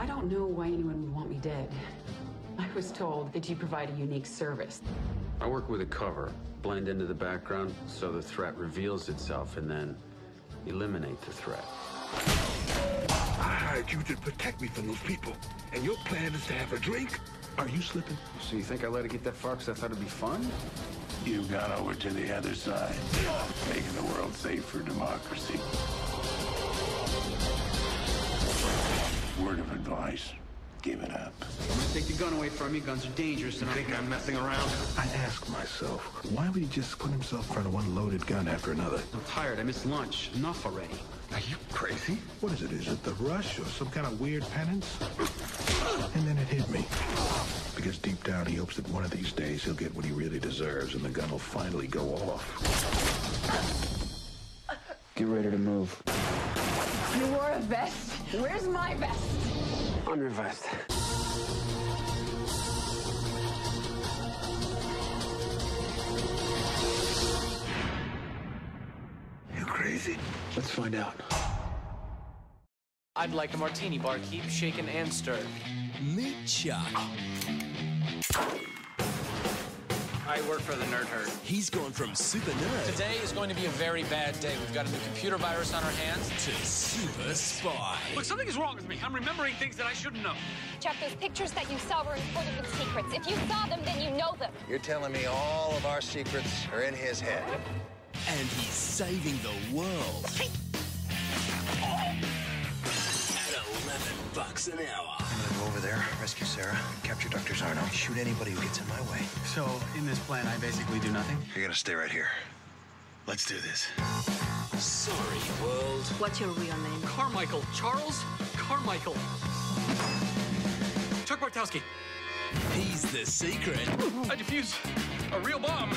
I don't know why anyone would want me dead. I was told that you provide a unique service. I work with a cover, blend into the background so the threat reveals itself and then eliminate the threat. I hired you to protect me from those people, and your plan is to have a drink? Are you slipping? So you think I let it get that far because I thought it'd be fun? You got over to the other side, making the world safe for democracy. Word of advice, give it up. I'm gonna take the gun away from you. Guns are dangerous. And I think I'm messing around. I ask myself, why would he just put himself in front of one loaded gun after another? I'm tired. I missed lunch. Enough already. Are you crazy? What is it? Is it the rush or some kind of weird penance? And then it hit me. Because deep down he hopes that one of these days he'll get what he really deserves and the gun will finally go off. Get ready to move. You wore a vest? Where's my vest? On your vest. You crazy? Let's find out. I'd like a martini, barkeep, shaken and stirred. Mid-shot. I work for the Nerd Herd. He's going from super nerd. Today is going to be a very bad day. We've got a new computer virus on our hands. To super spy. Look, something is wrong with me. I'm remembering things that I shouldn't know. Chuck, those pictures that you saw were imported with secrets. If you saw them, then you know them. You're telling me all of our secrets are in his head. And he's saving the world. At $11 an hour. Over there, rescue Sarah, capture Dr. Zarno, shoot anybody who gets in my way. So, in this plan, I basically do nothing? You're gonna stay right here. Let's do this. Sorry, world. What's your real name? Carmichael. Charles Carmichael. Chuck Bartowski. He's the secret. I defuse a real bomb.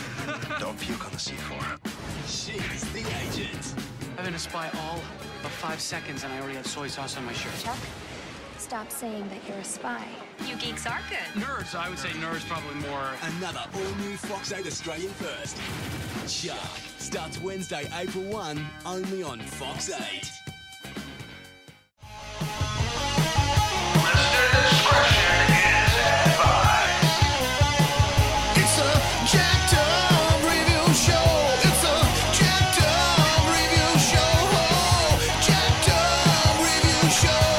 Don't puke on the C4. She's the agent. I'm gonna spy all of 5 seconds, and I already have soy sauce on my shirt. Chuck? Stop saying that you're a spy. You geeks are good. Nerds, I would say nerds probably more. Another all-new Fox 8 Australian first. Chuck starts Wednesday, April 1, only on Fox 8. Listener discretion is advised. It's a jacked up review show. It's a jacked up review show. Jacked up review show.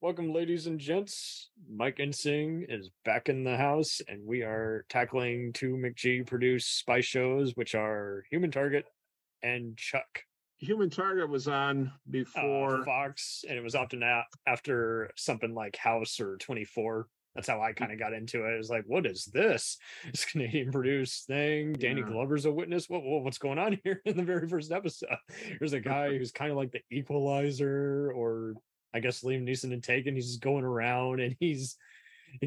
Welcome, ladies and gents. Mike Ensing is back in the house, and we are tackling two McG-produced spy shows, which are Human Target and Chuck. Human Target was on before Fox, and it was often after something like House or 24. That's how I kind of got into it. It was like, what is this? It's a Canadian-produced thing. Danny Glover's a witness. What's going on here in the very first episode? There's a guy who's kind of like the Equalizer, or I guess Liam Neeson and Taken. He's just going around and he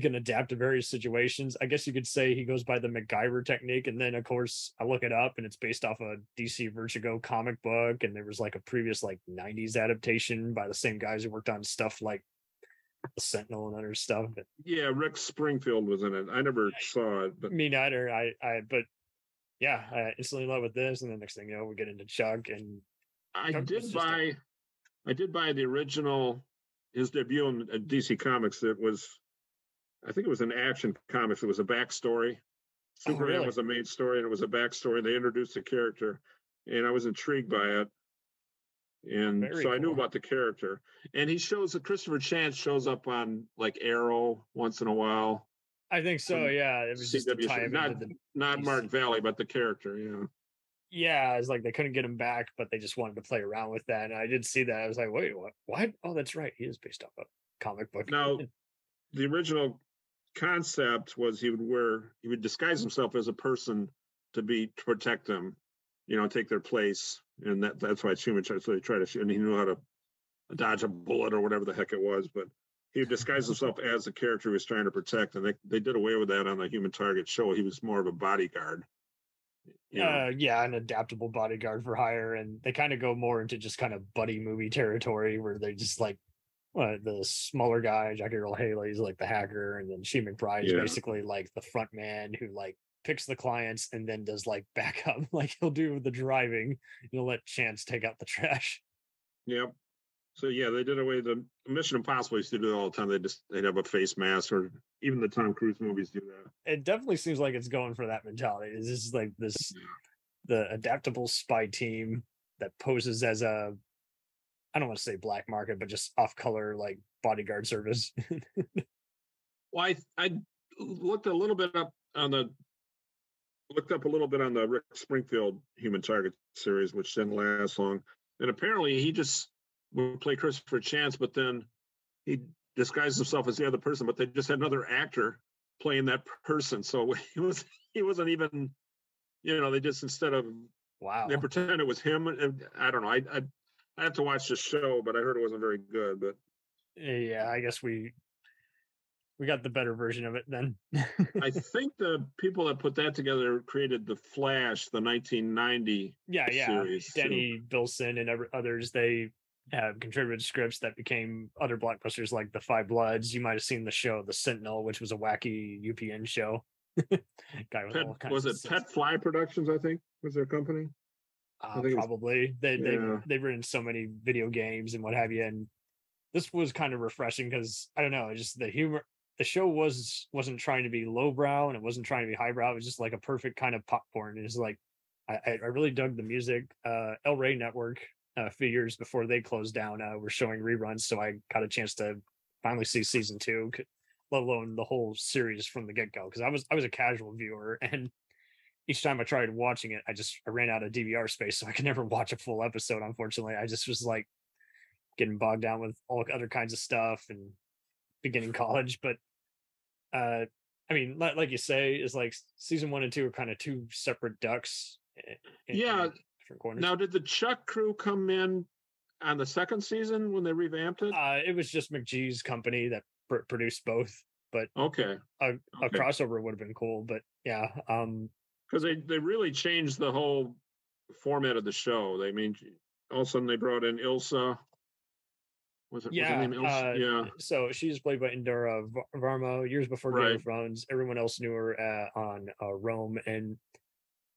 can adapt to various situations. I guess you could say he goes by the MacGyver technique. And then, of course, I look it up and it's based off a DC Vertigo comic book. And there was like a previous like 90s adaptation by the same guys who worked on stuff like Sentinel and other stuff. Yeah, Rick Springfield was in it. I never saw it. But... Me neither. But yeah, I instantly in love with this. And the next thing you know, we get into Chuck. And Chuck did buy... I did buy the original, his debut in DC Comics. It was, I think it was an Action Comics. It was a backstory. Superman was a main story, and it was a backstory. They introduced the character, and I was intrigued by it. And I knew about the character. And he shows that Christopher Chance shows up on like Arrow once in a while. I think so, yeah. It was just the time. Not Mark Valley, but the character, yeah. Yeah, it's like they couldn't get him back, but they just wanted to play around with that. And I did see that. I was like, wait, what? Oh, that's right. He is based off a comic book. Now, the original concept was he would disguise himself as a person to protect them, you know, take their place. And that's why Chi McBride tried to shoot, and he knew how to dodge a bullet or whatever the heck it was. But he would disguise himself as the character he was trying to protect, and they did away with that on the Human Target show. He was more of a bodyguard. Yeah, an adaptable bodyguard for hire, and they kind of go more into just kind of buddy movie territory where they just like the smaller guy, Jackie Earl Haley's like the hacker, and then Chi McBride is basically like the front man who like picks the clients and then does like backup, like he'll do the driving, he'll let Chance take out the trash. Yep. So yeah, they did away the Mission Impossible used to do it all the time. They'd have a face mask, or even the Tom Cruise movies do that. It definitely seems like it's going for that mentality. It's just like this the adaptable spy team that poses as a, I don't want to say black market, but just off color like bodyguard service. Well, I looked a little bit up on the Rick Springfield Human Target series, which didn't last long, and apparently he just would play Christopher Chance, but then he disguised himself as the other person. But they just had another actor playing that person, so he wasn't even, you know, they just instead of they pretend it was him. And I don't know. I have to watch the show, but I heard it wasn't very good. But yeah, I guess we got the better version of it then. I think the people that put that together created The Flash, the 1990 series. Denny Bilson and others. They have contributed scripts that became other blockbusters like The Five Bloods. You might have seen the show The Sentinel, which was a wacky UPN show. Guy with all kinds of stuff. Pet Fly Productions, I think, was their company? Probably. They've written so many video games and what have you. And this was kind of refreshing because, I don't know, just the humor. The show wasn't trying to be lowbrow and it wasn't trying to be highbrow. It was just like a perfect kind of popcorn. It's like, I really dug the music. El Rey Network, a few years before they closed down, were showing reruns, so I got a chance to finally see season 2, let alone the whole series from the get-go, because I was a casual viewer, and each time I tried watching it, I ran out of DVR space, so I could never watch a full episode, unfortunately. I just was like getting bogged down with all other kinds of stuff and beginning college. But I mean, like you say, is like season 1 and 2 are kind of two separate ducks. In different corners. Now, did the Chuck crew come in on the second season when they revamped it? It was just McG's company that produced both. But a crossover would have been cool. But yeah, because they really changed the whole format of the show. They mean all of a sudden they brought in Ilsa. So she was played by Indira Varma years before Game of Thrones. Everyone else knew her on Rome, and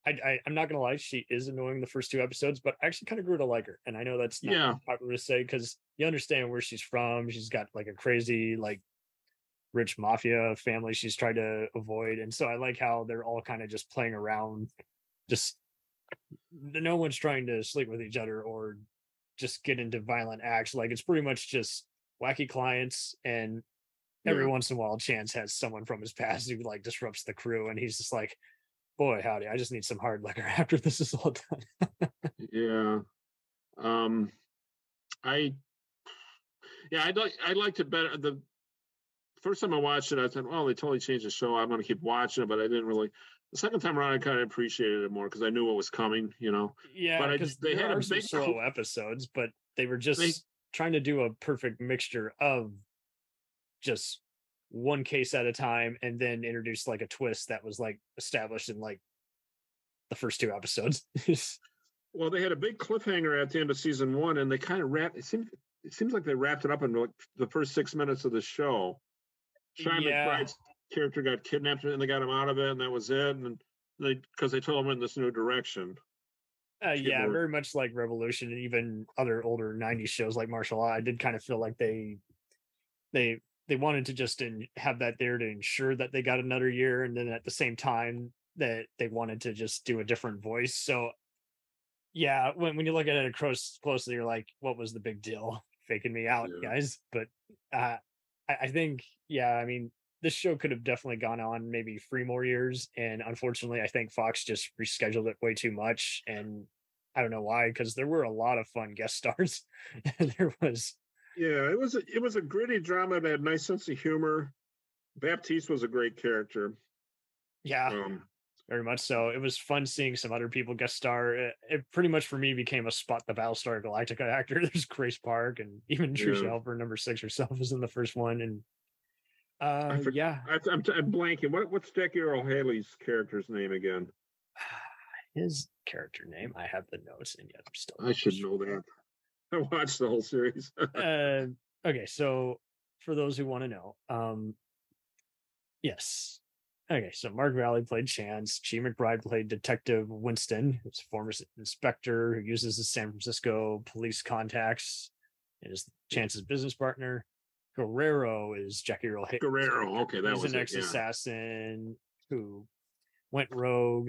I'm not gonna lie, she is annoying the first 2 episodes, but I actually kind of grew to like her. And I know that's not popular to say because you understand where she's from. She's got like a crazy like rich mafia family she's tried to avoid, and so I like how they're all kind of just playing around. Just no one's trying to sleep with each other or just get into violent acts. Like it's pretty much just wacky clients, and every once in a while Chance has someone from his past who like disrupts the crew, and he's just like, boy howdy, I just need some hard liquor after this is all done. I liked it better. The first time I watched it, I thought, well, they totally changed the show, I'm gonna keep watching it, but I didn't really. The second time around, I kind of appreciated it more because I knew what was coming, you know. Yeah, because they had a big slow episodes, but they were just trying to do a perfect mixture of just one case at a time, and then introduce like a twist that was like established in like the first 2 episodes. Well, they had a big cliffhanger at the end of season 1, and they kind of wrapped. It seems like they wrapped it up in like the first 6 minutes of the show. McBride's character got kidnapped and they got him out of it, and that was it. And because they told him in this new direction. Very much like Revolution and even other older 90s shows like Martial Law. I did kind of feel like they wanted to just have that there to ensure that they got another year, and then at the same time that they wanted to just do a different voice. So yeah, when you look at it closely, you're like, what was the big deal? Faking me out, guys. But I think, I mean, this show could have definitely gone on maybe 3 more years. And unfortunately, I think Fox just rescheduled it way too much. And I don't know why, because there were a lot of fun guest stars. There was. Yeah, it was a gritty drama that had a nice sense of humor. Baptiste was a great character. Yeah. very much so. It was fun seeing some other people guest star. It pretty much for me became a spot the Battlestar Galactica actor. There's Grace Park and even Trish Helfer, number 6 herself, was in the first one. And I'm blanking. What's Jackie Earl Haley's character's name again? His character name, I have the notes, and yet I'm still. I should know that. I watched the whole series. Okay, so for those who want to know, yes. Okay, so Mark Valley played Chance. Chi McBride played Detective Winston, who's a former inspector who uses his San Francisco police contacts and is Chance's business partner. Guerrero is Jackie Earl Haley. Guerrero, okay, that was an ex-assassin who went rogue,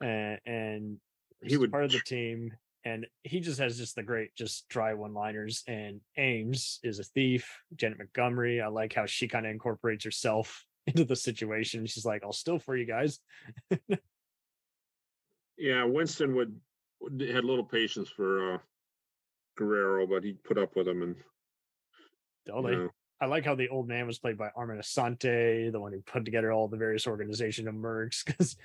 and he was part of the team. And he just has the great, dry one-liners. And Ames is a thief. Janet Montgomery, I like how she kind of incorporates herself into the situation. She's like, I'll steal for you guys. Yeah, Winston had little patience for Guerrero, but he put up with him. And I like how the old man was played by Armand Assante, the one who put together all the various organization of mercs, because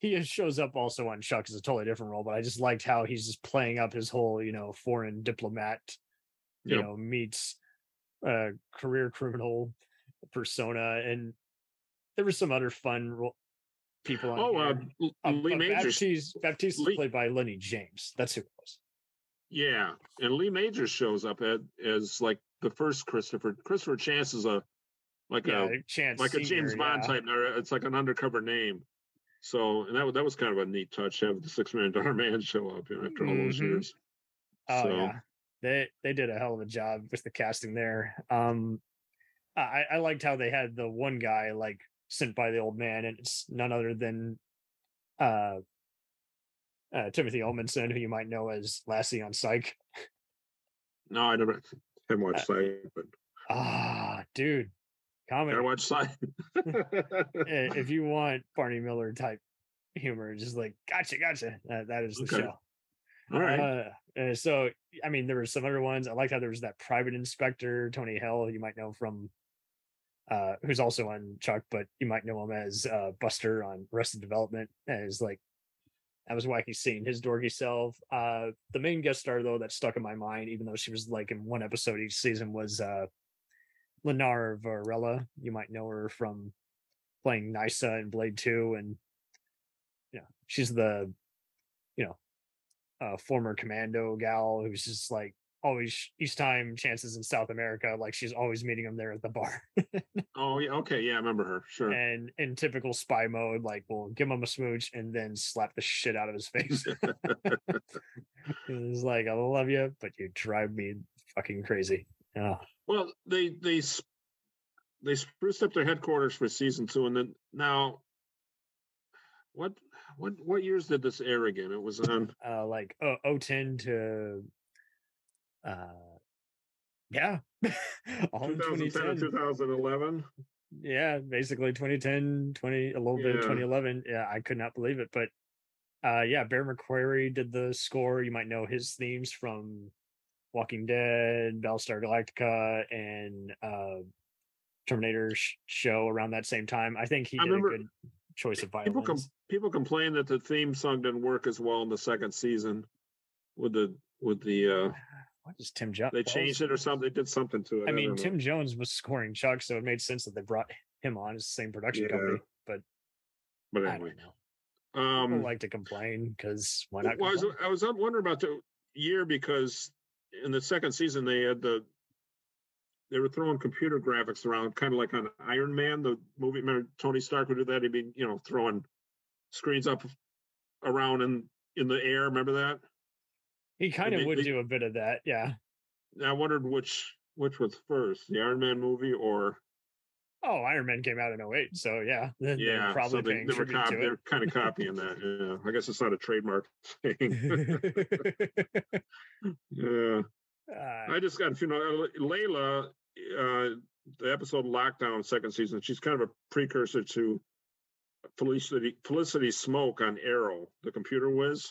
he shows up also on Chuck as a totally different role, but I just liked how he's just playing up his whole, foreign diplomat, meets career criminal persona. And there were some other fun people on here. Lee Majors. Baptiste is played by Lenny James. That's who it was. Yeah, and Lee Majors shows up as like the first Christopher. Christopher Chance is a James Bond type. It's like an undercover name. So, and that was kind of a neat touch, have the $6 million man show up after all those years. Oh, so. Yeah. They did a hell of a job with the casting there. I liked how they had the one guy sent by the old man, and it's none other than Timothy Omundson, who you might know as Lassie on Psych. No, I never had watched Psych, but dude. Comedy. Gotta watch Psych. If you want Barney Miller type humor, just gotcha. That is the show. All right. So, there were some other ones. I liked how there was that private inspector, Tony Hill, you might know from, who's also on Chuck, but you might know him as Buster on Arrested Development. That was wacky seeing his dorky self. The main guest star, though, that stuck in my mind, even though she was in one episode each season, was Leonor Varela. You might know her from playing Nyssa in Blade 2, and she's the former commando gal who's just always each time Chance is in South America, she's always meeting him there at the bar. Oh yeah, okay, yeah, I remember her, sure. And in typical spy mode, we'll give him a smooch and then slap the shit out of his face. It's I love you, but you drive me fucking crazy. Yeah. Well, they spruced up their headquarters for season 2, and then now, what years did this air again? It was on 2010 to, yeah, 2010 to 2011. Yeah, basically 2010, a little bit of 2011. Yeah, I could not believe it, but yeah, Bear McCreary did the score. You might know his themes from Walking Dead, Battlestar Galactica, and Terminator show around that same time. I think I remember, a good choice of violins. People complain that the theme song didn't work as well in the second season with the what is Tim Jones? They changed it or something. They did something to it. Tim Jones was scoring Chuck, so it made sense that they brought him on. It's the same production company, but anyway, I don't know. People like to complain because why not? Well, I was wondering about the year because in the second season, they had they were throwing computer graphics around, kind of like on Iron Man, the movie. Remember Tony Stark would do that? He'd be, throwing screens up around in the air. Remember that? He kind of would do a bit of that, yeah. I wondered which was first, the Iron Man movie or? Oh, Iron Man came out in 2008, so yeah. Yeah, probably so they were kind of copying that. Yeah, I guess it's not a trademark thing. Yeah. I just got Layla, the episode Lockdown, second season, she's kind of a precursor to Felicity Smoke on Arrow, the computer whiz.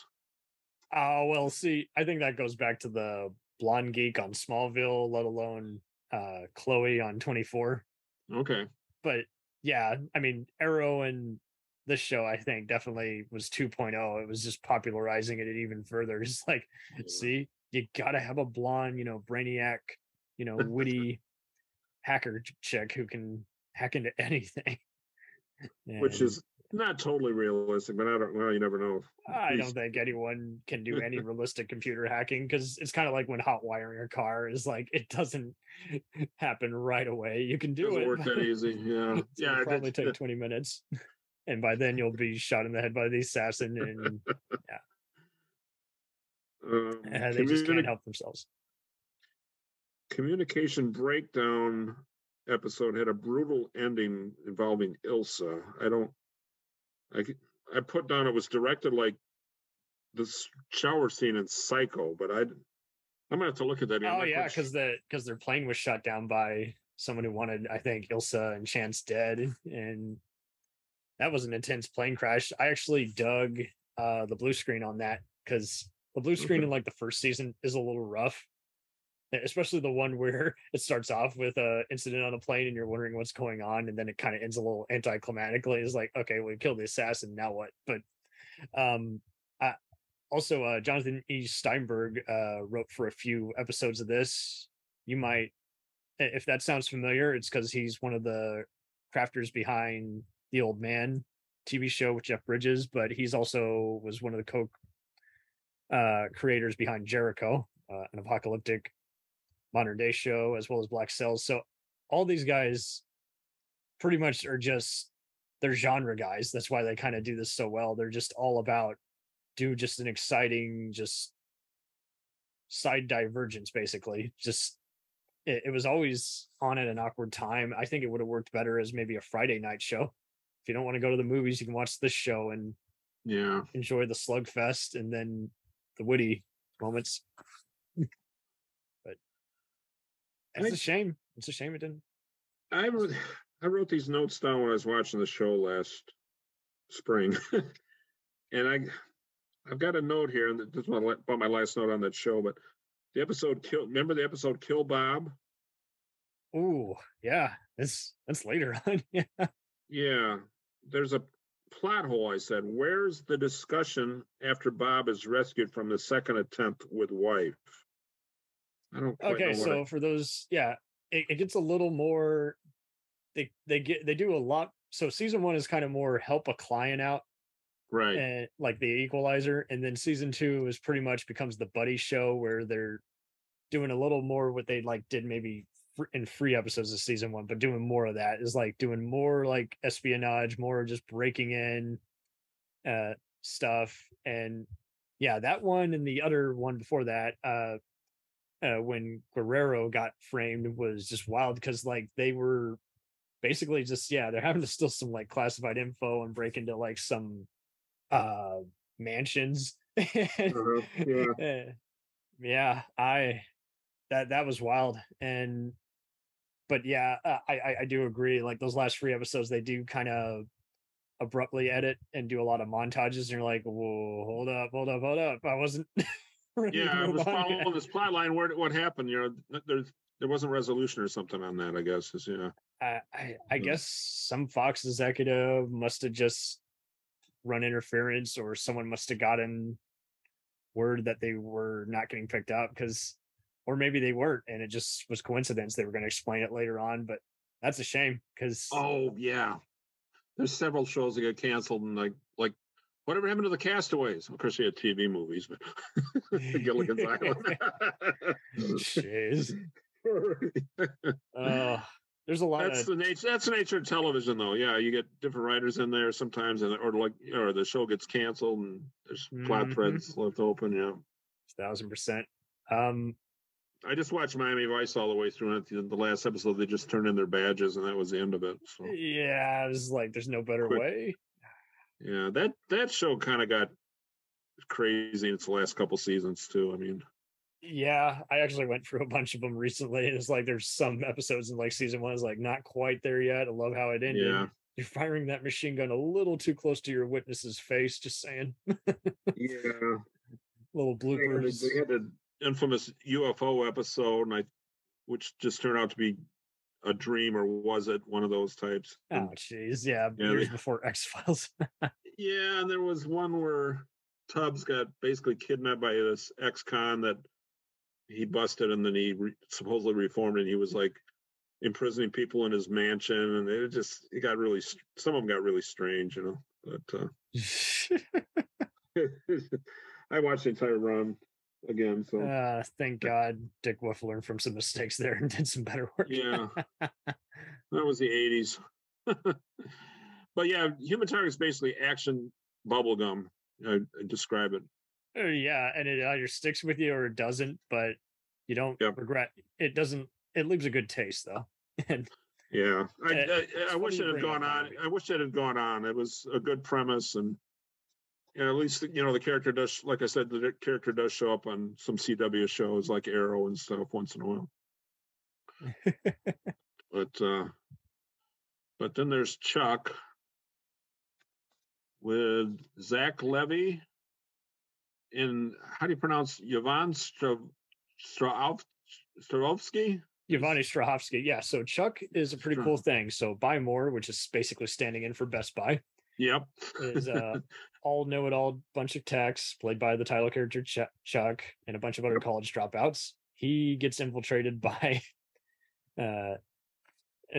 Oh, well, see, I think that goes back to the blonde geek on Smallville, let alone Chloe on 24. Okay. But yeah, Arrow and this show, I think, definitely was 2.0. It was just popularizing it even further. Just like, see, you got to have a blonde, you know, brainiac, you know, witty hacker chick who can hack into anything. And, which is not totally realistic, but I don't know. Well, you never know. I don't think anyone can do any realistic computer hacking, because it's kind of like when hot wiring a car is like, it doesn't happen right away. You can do it. Doesn't work that easy. Yeah. So yeah. It'll probably take 20 minutes. And by then you'll be shot in the head by the assassin. And yeah. They just can't help themselves. Communication Breakdown episode had a brutal ending involving Ilsa. I put down it was directed like the shower scene in Psycho, but I'm gonna have to look at that again. Oh yeah, because their plane was shot down by someone who wanted, I think, Ilsa and Chance dead, and that was an intense plane crash. I actually dug the blue screen on that, because the blue screen in like the first season is a little rough, especially the one where it starts off with an incident on a plane and you're wondering what's going on, and then it kind of ends a little anticlimactically. It's like, okay, we killed the assassin, now what? But also Jonathan E. Steinberg wrote for a few episodes of this. You might, if that sounds familiar, it's because he's one of the crafters behind The Old Man TV show with Jeff Bridges, but he's also was one of the co-creators behind Jericho, an apocalyptic modern day show, as well as Black Cells. So all these guys pretty much are just, they're genre guys. That's why they kind of do this so well. They're just all about just an exciting, just side divergence, basically. Just it was always on at an awkward time. I think it would have worked better as maybe a Friday night show. If you don't want to go to the movies, you can watch this show and enjoy the slugfest and then the witty moments. It's a shame. It's a shame it didn't. I wrote these notes down when I was watching the show last spring, and I've got a note here, and this is about my last note on that show. But the episode Remember the episode Kill Bob? Oh yeah, that's later on. yeah. There's a plot hole. I said, where's the discussion after Bob is rescued from the second attempt with wife? I don't quite know what for those, it gets a little more. They do a lot. So season one is kind of more help a client out, right? And, like the Equalizer, and then season two is pretty much becomes the buddy show where they're doing a little more what they like did maybe in 3 episodes of season one, but doing more of that is like doing more like espionage, more just breaking in stuff, and yeah, that one and the other one before that. When Guerrero got framed was just wild, because like they were basically just they're having to steal some like classified info and break into like some mansions. That was wild. And but I do agree, like those last 3 episodes they do kind of abruptly edit and do a lot of montages, and you're like, whoa, hold up, I wasn't I was following this plot line. What happened? You know, there wasn't resolution or something on that, I guess. I guess some Fox executive must have just run interference, or someone must have gotten word that they were not getting picked up, or maybe they weren't, and it just was coincidence. They were going to explain it later on, but that's a shame because there's several shows that get canceled, and like. Whatever happened to the Castaways? Of course, we had TV movies, but Gilligan's Island. Jeez. There's a lot. That's the nature of television, though. Yeah, you get different writers in there sometimes, or the show gets canceled, and there's plot threads left open. Yeah, 1,000%. I just watched Miami Vice all the way through, and at the last episode, they just turned in their badges, and that was the end of it. So. Yeah, I was like, there's no better way. Yeah, that show kind of got crazy in its last couple seasons too. I mean, yeah, I actually went through a bunch of them recently, and it's like there's some episodes in like season one is like not quite there yet. I love how it ended. Yeah. You're firing that machine gun a little too close to your witness's face. Just saying. Little bloopers. They had an infamous UFO episode, which just turned out to be a dream, or was it one of those types? And, oh, geez. Yeah. Years before X-Files. Yeah. And there was one where Tubbs got basically kidnapped by this ex-con that he busted, and then he supposedly reformed, and he was like imprisoning people in his mansion. And it got really, some of them got really strange, you know, but I watched the entire run again. So thank God Dick Wolf learned from some mistakes there and did some better work. Yeah. That was the 80s. But yeah, Human Target is basically action bubblegum. I describe it. Yeah, and it either sticks with you or it doesn't, but you don't regret it. Doesn't it leaves a good taste though. And yeah, I wish it had gone on. I wish it had gone on. It was a good premise, and at least, you know, the character does, like I said, the character does show up on some CW shows like Arrow and stuff once in a while. But then there's Chuck with Zach Levi. In, how do you pronounce Yvonne Strahovski? Yvonne Strahovski, yeah. So Chuck is a pretty cool thing. So Buy More, which is basically standing in for Best Buy. Yep. Is all know-it-all bunch of techs played by the title character Chuck and a bunch of other college dropouts. He gets infiltrated by...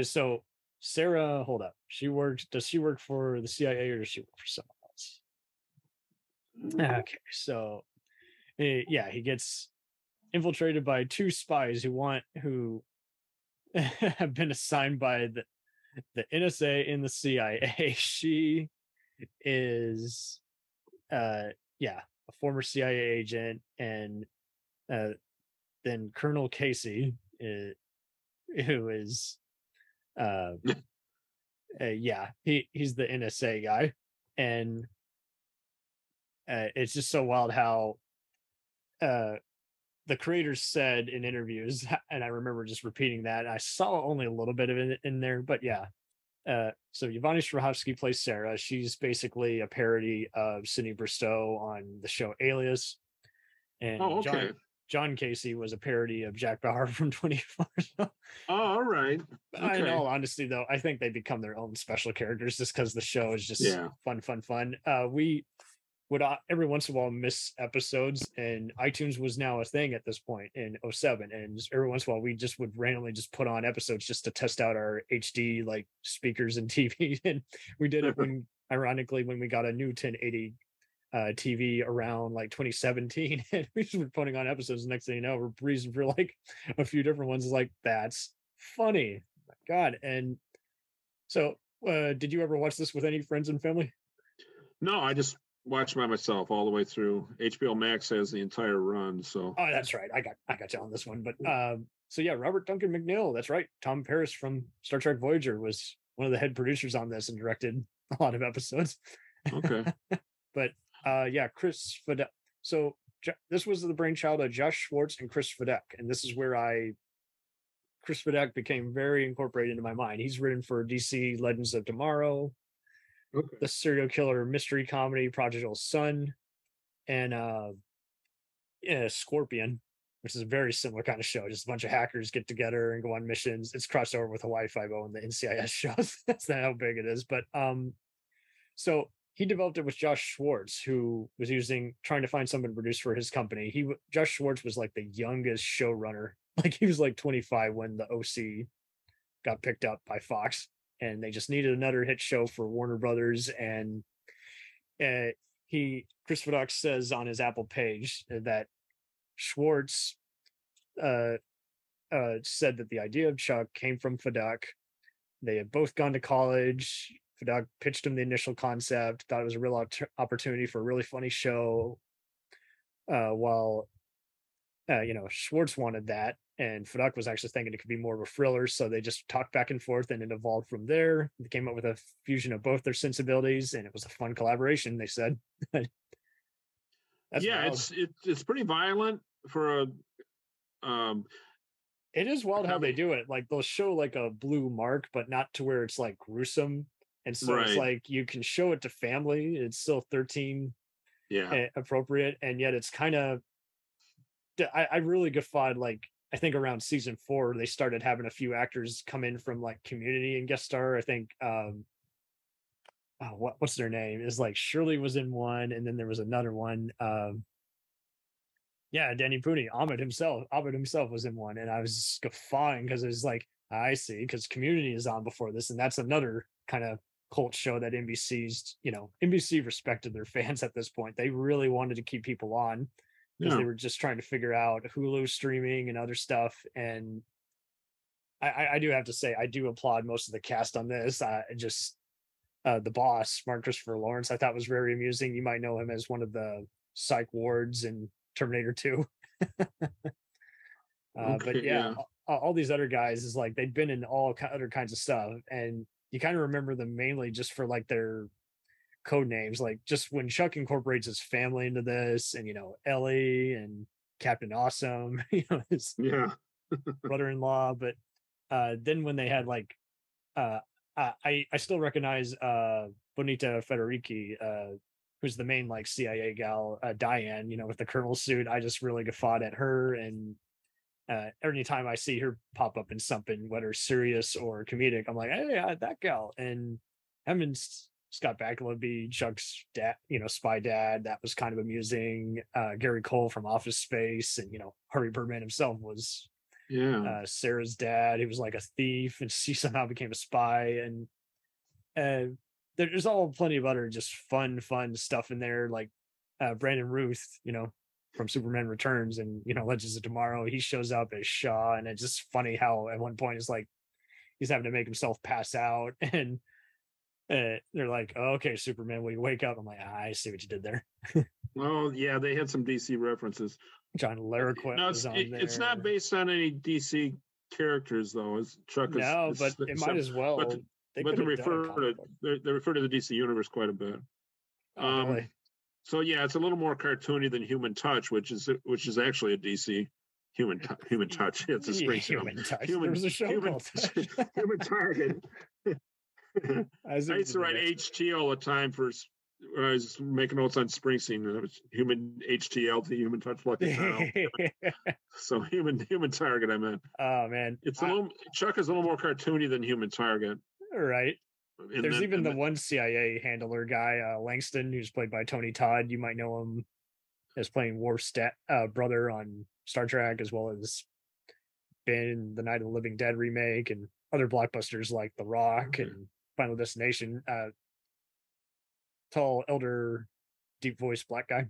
so Sarah, hold up. Does she work for the CIA or does she work for someone else? Okay, so yeah, he gets infiltrated by two spies who have been assigned by the NSA and the CIA. She is a former CIA agent, and then Colonel Casey, who is he's the NSA guy. And it's just so wild how the creators said in interviews, and I remember just repeating that. I saw only a little bit of it in there, but yeah. So Yvonne Strahovski plays Sarah. She's basically a parody of Sidney Bristow on the show Alias. And John Casey was a parody of Jack Bauer from 24. So. Oh, all right. Okay. In all honesty, though, I think they become their own special characters just because the show is just fun. We would every once in a while miss episodes, and iTunes was now a thing at this point in 2007, and every once in a while we just would randomly just put on episodes just to test out our HD like speakers and TV. And we did it when, ironically, when we got a new 1080 TV around like 2017, and we just were putting on episodes. The next thing you know, we're breezing for like a few different ones. It's like, that's funny, my God. And so did you ever watch this with any friends and family? No, I just watched by myself all the way through. HBO Max has the entire run. So that's right. I got you on this one. But so yeah, Robert Duncan McNeill, that's right. Tom Paris from Star Trek Voyager was one of the head producers on this and directed a lot of episodes. Okay. But Chris Fedak. So this was the brainchild of Josh Schwartz and Chris Fedak, and this is where Chris Fedak became very incorporated into my mind. He's written for DC Legends of Tomorrow, okay, the serial killer mystery comedy Prodigal Son, and Scorpion, which is a very similar kind of show. Just a bunch of hackers get together and go on missions. It's crossed over with Hawaii Five-0 and the NCIS shows. That's not how big it is. But so he developed it with Josh Schwartz, who was trying to find someone to produce for his company. Josh Schwartz was like the youngest showrunner. Like, he was like 25 when the OC got picked up by Fox. And they just needed another hit show for Warner Brothers. And Chris Fedak says on his Apple page that Schwartz said that the idea of Chuck came from Fedak. They had both gone to college. Fedak pitched him the initial concept, thought it was a real opportunity for a really funny show. While Schwartz wanted that, and Fedak was actually thinking it could be more of a thriller, so they just talked back and forth, and it evolved from there. They came up with a fusion of both their sensibilities, and it was a fun collaboration, they said. Wild. It's pretty violent for a... It is wild how they do it. Like, they'll show like a blue mark, but not to where it's like gruesome. And so It's like, you can show it to family. It's still 13 appropriate, and yet it's kind of... I really guffawed like I think around season 4, they started having a few actors come in from like Community and guest star. I think what's their name is like Shirley was in one, and then there was another one. Danny Pudi, Ahmed himself was in one, and I was just guffawing because it was like, I see, because Community is on before this, and that's another kind of cult show that NBC respected their fans at this point. They really wanted to keep people on because they were just trying to figure out Hulu streaming and other stuff. And I do have to say, I do applaud most of the cast on this. The boss, Mark Christopher Lawrence, I thought was very amusing. You might know him as one of the psych wards in Terminator 2. All these other guys is like, they've been in all other kinds of stuff. And you kind of remember them mainly just for like their code names. Like just when Chuck incorporates his family into this, and, you know, Ellie and Captain Awesome, you know, his brother-in-law. But then when they had like, I still recognize Bonita Federici, who's the main like CIA gal, Diane, you know, with the colonel suit. I just really guffawed at her. And every time I see her pop up in something, whether serious or comedic, I'm like, hey, that gal. And having Scott Bakula be Chuck's dad, you know, spy dad, that was kind of amusing. Gary Cole from Office Space, and, you know, Harvey Birdman himself was Sarah's dad. He was like a thief, and she somehow became a spy. And there's all plenty of other just fun stuff in there, like Brandon Routh, you know, from Superman Returns and, you know, Legends of Tomorrow. He shows up as Shaw, and it's just funny how at one point it's like he's having to make himself pass out, and they're like, oh, okay, Superman, will you wake up? I'm like, I see what you did there. Well, yeah, they had some DC references. John Larroquette. No, it's not based on any DC characters, though. As Chuck is, no, but it might as well. But they refer to the DC universe quite a bit. Really? So yeah, it's a little more cartoony than Human Touch, which is actually a DC Human Touch. It's a spring show. There was a show called Touch. Human Target. I used to write HT all the time for. I was making notes on Springsteen, and it was Human HTL to Human Touch, Lucky Child. So Human Target, I meant. Oh man, it's a little. Chuck is a little more cartoony than Human Target. Right. And there's even the one CIA handler guy, Langston, who's played by Tony Todd. You might know him as playing Worf's brother on Star Trek, as well as been in the Night of the Living Dead remake and other blockbusters like The Rock and Final Destination. Tall, elder, deep-voiced black guy.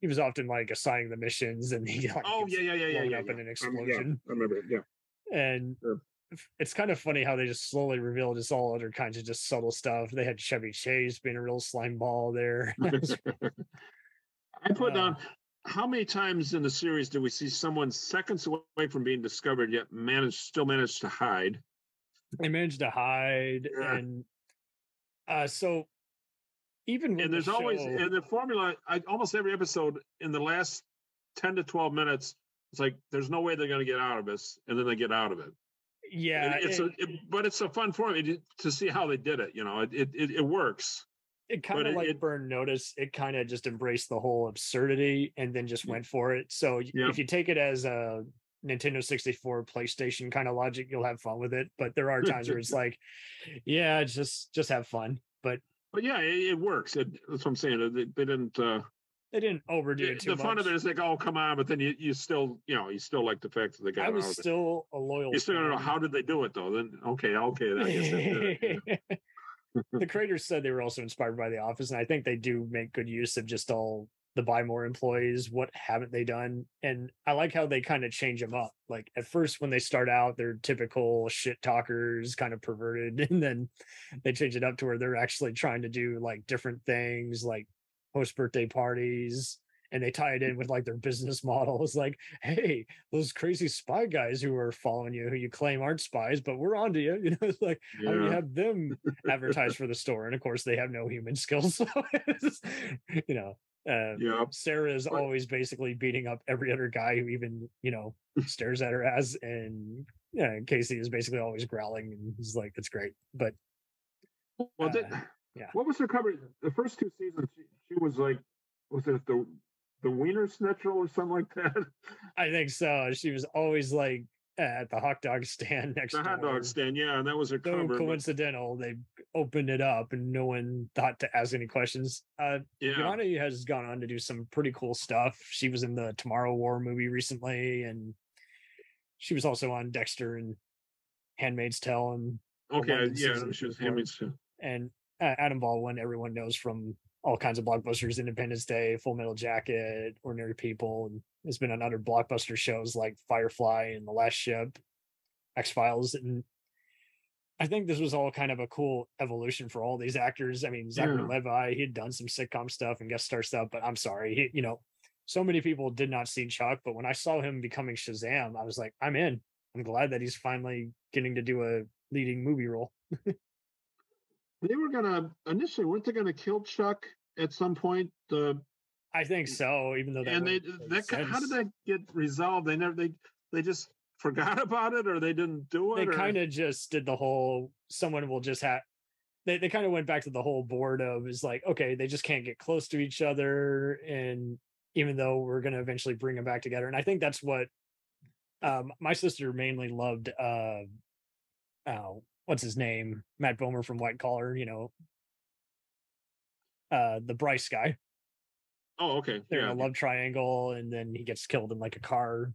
He was often like assigning the missions, and he like, up in an explosion. I remember it. Yeah, and it's kind of funny how they just slowly revealed just all other kinds of just subtle stuff. They had Chevy Chase being a real slime ball there. I put down, how many times in the series do we see someone seconds away from being discovered yet still managed to hide? They managed to hide, and so even with always in the formula. Almost every episode, in the last 10 to 12 minutes, it's like there's no way they're going to get out of this, and then they get out of it. Yeah, but it's a fun formula to see how they did it. You know, it works. It kind of like Burn Notice. It kind of just embraced the whole absurdity, and then just went for it. So if you take it as a Nintendo 64, PlayStation kind of logic, you'll have fun with it. But there are times where it's like, yeah, just have fun. But yeah, it works. That's what I'm saying. They didn't overdo it too much. The fun of it is like, oh, come on. But then you still like the fact that they got. I was still a loyal. You still don't know how did they do it though. Then okay. I guess they did it, The creators said they were also inspired by The Office, and I think they do make good use of just all the Buy More employees. What haven't they done? And I like how they kind of change them up. Like at first when they start out, they're typical shit talkers, kind of perverted. And then they change it up to where they're actually trying to do like different things, like host birthday parties. And they tie it in with like their business model. It's like, hey, those crazy spy guys who are following you, who you claim aren't spies, but we're onto you. You know, it's like, how do you have them advertise for the store? And of course they have no human skills. So it's, you know, Sarah is always basically beating up every other guy who even, you know, stares at her ass, and Casey is basically always growling, and he's like, it's great. But what was her coverage? The first two seasons, she was like, was it the the Wiener Schnitzel or something like that. I think so. She was always like at the hot dog stand next to the hot dog stand. Yeah, and that was a cover. Coincidental. They opened it up and no one thought to ask any questions. Yana has gone on to do some pretty cool stuff. She was in the Tomorrow War movie recently, and she was also on Dexter and Handmaid's Tale. And okay, yeah, she was Handmaid's Tale. And Adam Baldwin, everyone knows from all kinds of blockbusters, Independence Day, Full Metal Jacket, Ordinary People, and has been on other blockbuster shows like Firefly and The Last Ship, X-Files. And I think this was all kind of a cool evolution for all these actors. I mean, Zachary Levi, he'd done some sitcom stuff and guest star stuff, but I'm sorry. He, you know, so many people did not see Chuck, but when I saw him becoming Shazam, I was like, I'm in. I'm glad that he's finally getting to do a leading movie role. They were gonna initially, weren't they gonna kill Chuck at some point? I think so. Even though how did that get resolved? They never they just forgot about it, or they didn't do it. They kind of just did the whole. Someone will just have. They kind of went back to the whole board of is like, okay, they just can't get close to each other, and even though we're gonna eventually bring them back together, and I think that's what my sister mainly loved. What's his name? Matt Bomer from White Collar, you know, the Bryce guy. Oh, okay. They're in a love triangle, and then he gets killed in like a car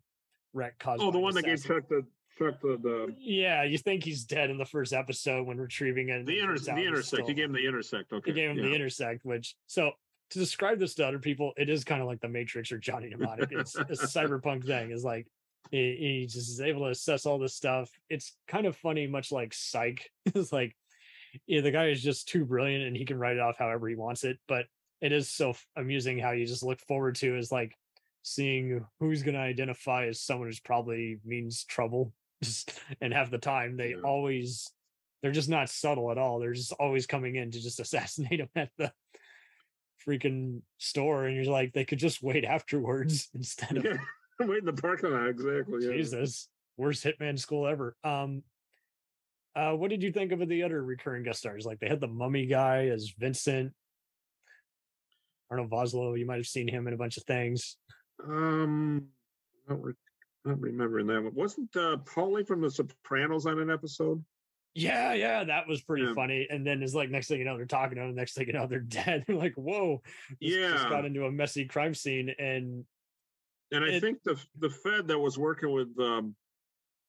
wreck. Oh, the one that gave Chuck the. Yeah, you think he's dead in the first episode when retrieving it. The Intersect. He gave him the Intersect. Okay. He gave him the Intersect, which, so to describe this to other people, it is kind of like the Matrix or Johnny Mnemonic. It's a cyberpunk thing. It's like, he just is able to assess all this stuff. It's kind of funny, much like Psych. It's like, yeah, the guy is just too brilliant and he can write it off however he wants it. But it is so amusing how you just look forward to is like seeing who's going to identify as someone who's probably means trouble. And half the time they always, they're just not subtle at all. They're just always coming in to just assassinate him at the freaking store. And you're like, they could just wait afterwards instead of... Wait in the parking lot, exactly. Yeah. Jesus, worst hitman school ever. What did you think of the other recurring guest stars? Like they had the mummy guy as Vincent, Arnold Vosloo. You might have seen him in a bunch of things. Not remembering that one. Wasn't Paulie from The Sopranos on an episode? Yeah, that was pretty funny. And then it's like next thing you know, they're talking to him. Next thing you know, they're dead. They're like, whoa, just got into a messy crime scene and. And I think the Fed that was working with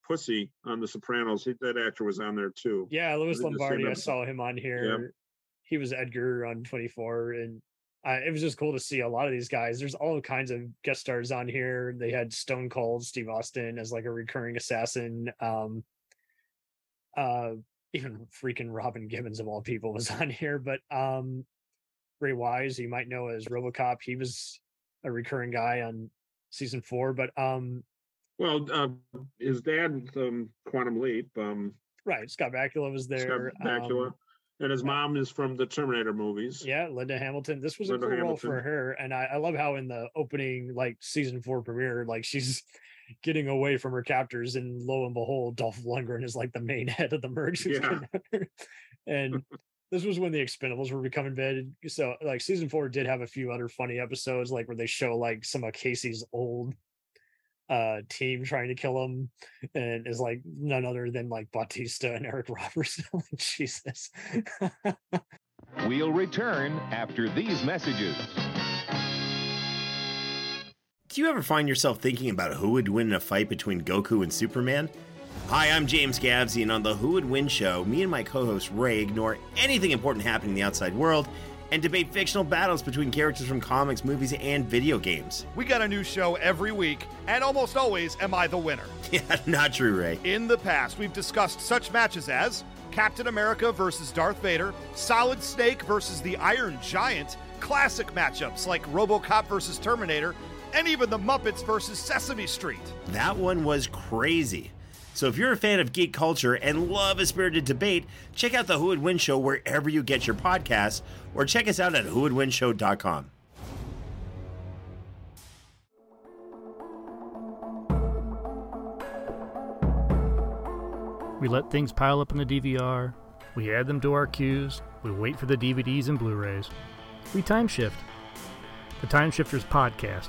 Pussy on The Sopranos, that actor was on there too. Yeah, Louis Lombardi. I saw him on here. Yep. He was Edgar on 24, and it was just cool to see a lot of these guys. There's all kinds of guest stars on here. They had Stone Cold Steve Austin as like a recurring assassin. Even freaking Robin Gibbons of all people was on here. But Ray Wise, you might know as RoboCop. He was a recurring guy on season 4, but his dad was Quantum Leap, right? Scott Bakula was there. Scott Bakula, and his mom is from the Terminator movies. Yeah, Linda Hamilton. This was a cool role for her, and I love how in the opening, like season 4 premiere, like she's getting away from her captors, and lo and behold, Dolph Lundgren is like the main head of the merge. Yeah. And this was when the Expendables were becoming big. So like season 4 did have a few other funny episodes, like where they show like some of Casey's old team trying to kill him. And is like none other than like Bautista and Eric Roberts. Jesus. We'll return after these messages. Do you ever find yourself thinking about who would win in a fight between Goku and Superman? Hi, I'm James Gavsey, and on the Who Would Win show, me and my co-host Ray ignore anything important happening in the outside world and debate fictional battles between characters from comics, movies, and video games. We got a new show every week, and almost always am I the winner. Yeah, not true, Ray. In the past, we've discussed such matches as Captain America versus Darth Vader, Solid Snake versus the Iron Giant, classic matchups like RoboCop versus Terminator, and even the Muppets versus Sesame Street. That one was crazy. So if you're a fan of geek culture and love a spirited debate, check out the Who Would Win show wherever you get your podcasts, or check us out at whowouldwinshow.com. We let things pile up in the DVR, we add them to our queues, we wait for the DVDs and Blu-rays, we time shift. The Time Shifters Podcast.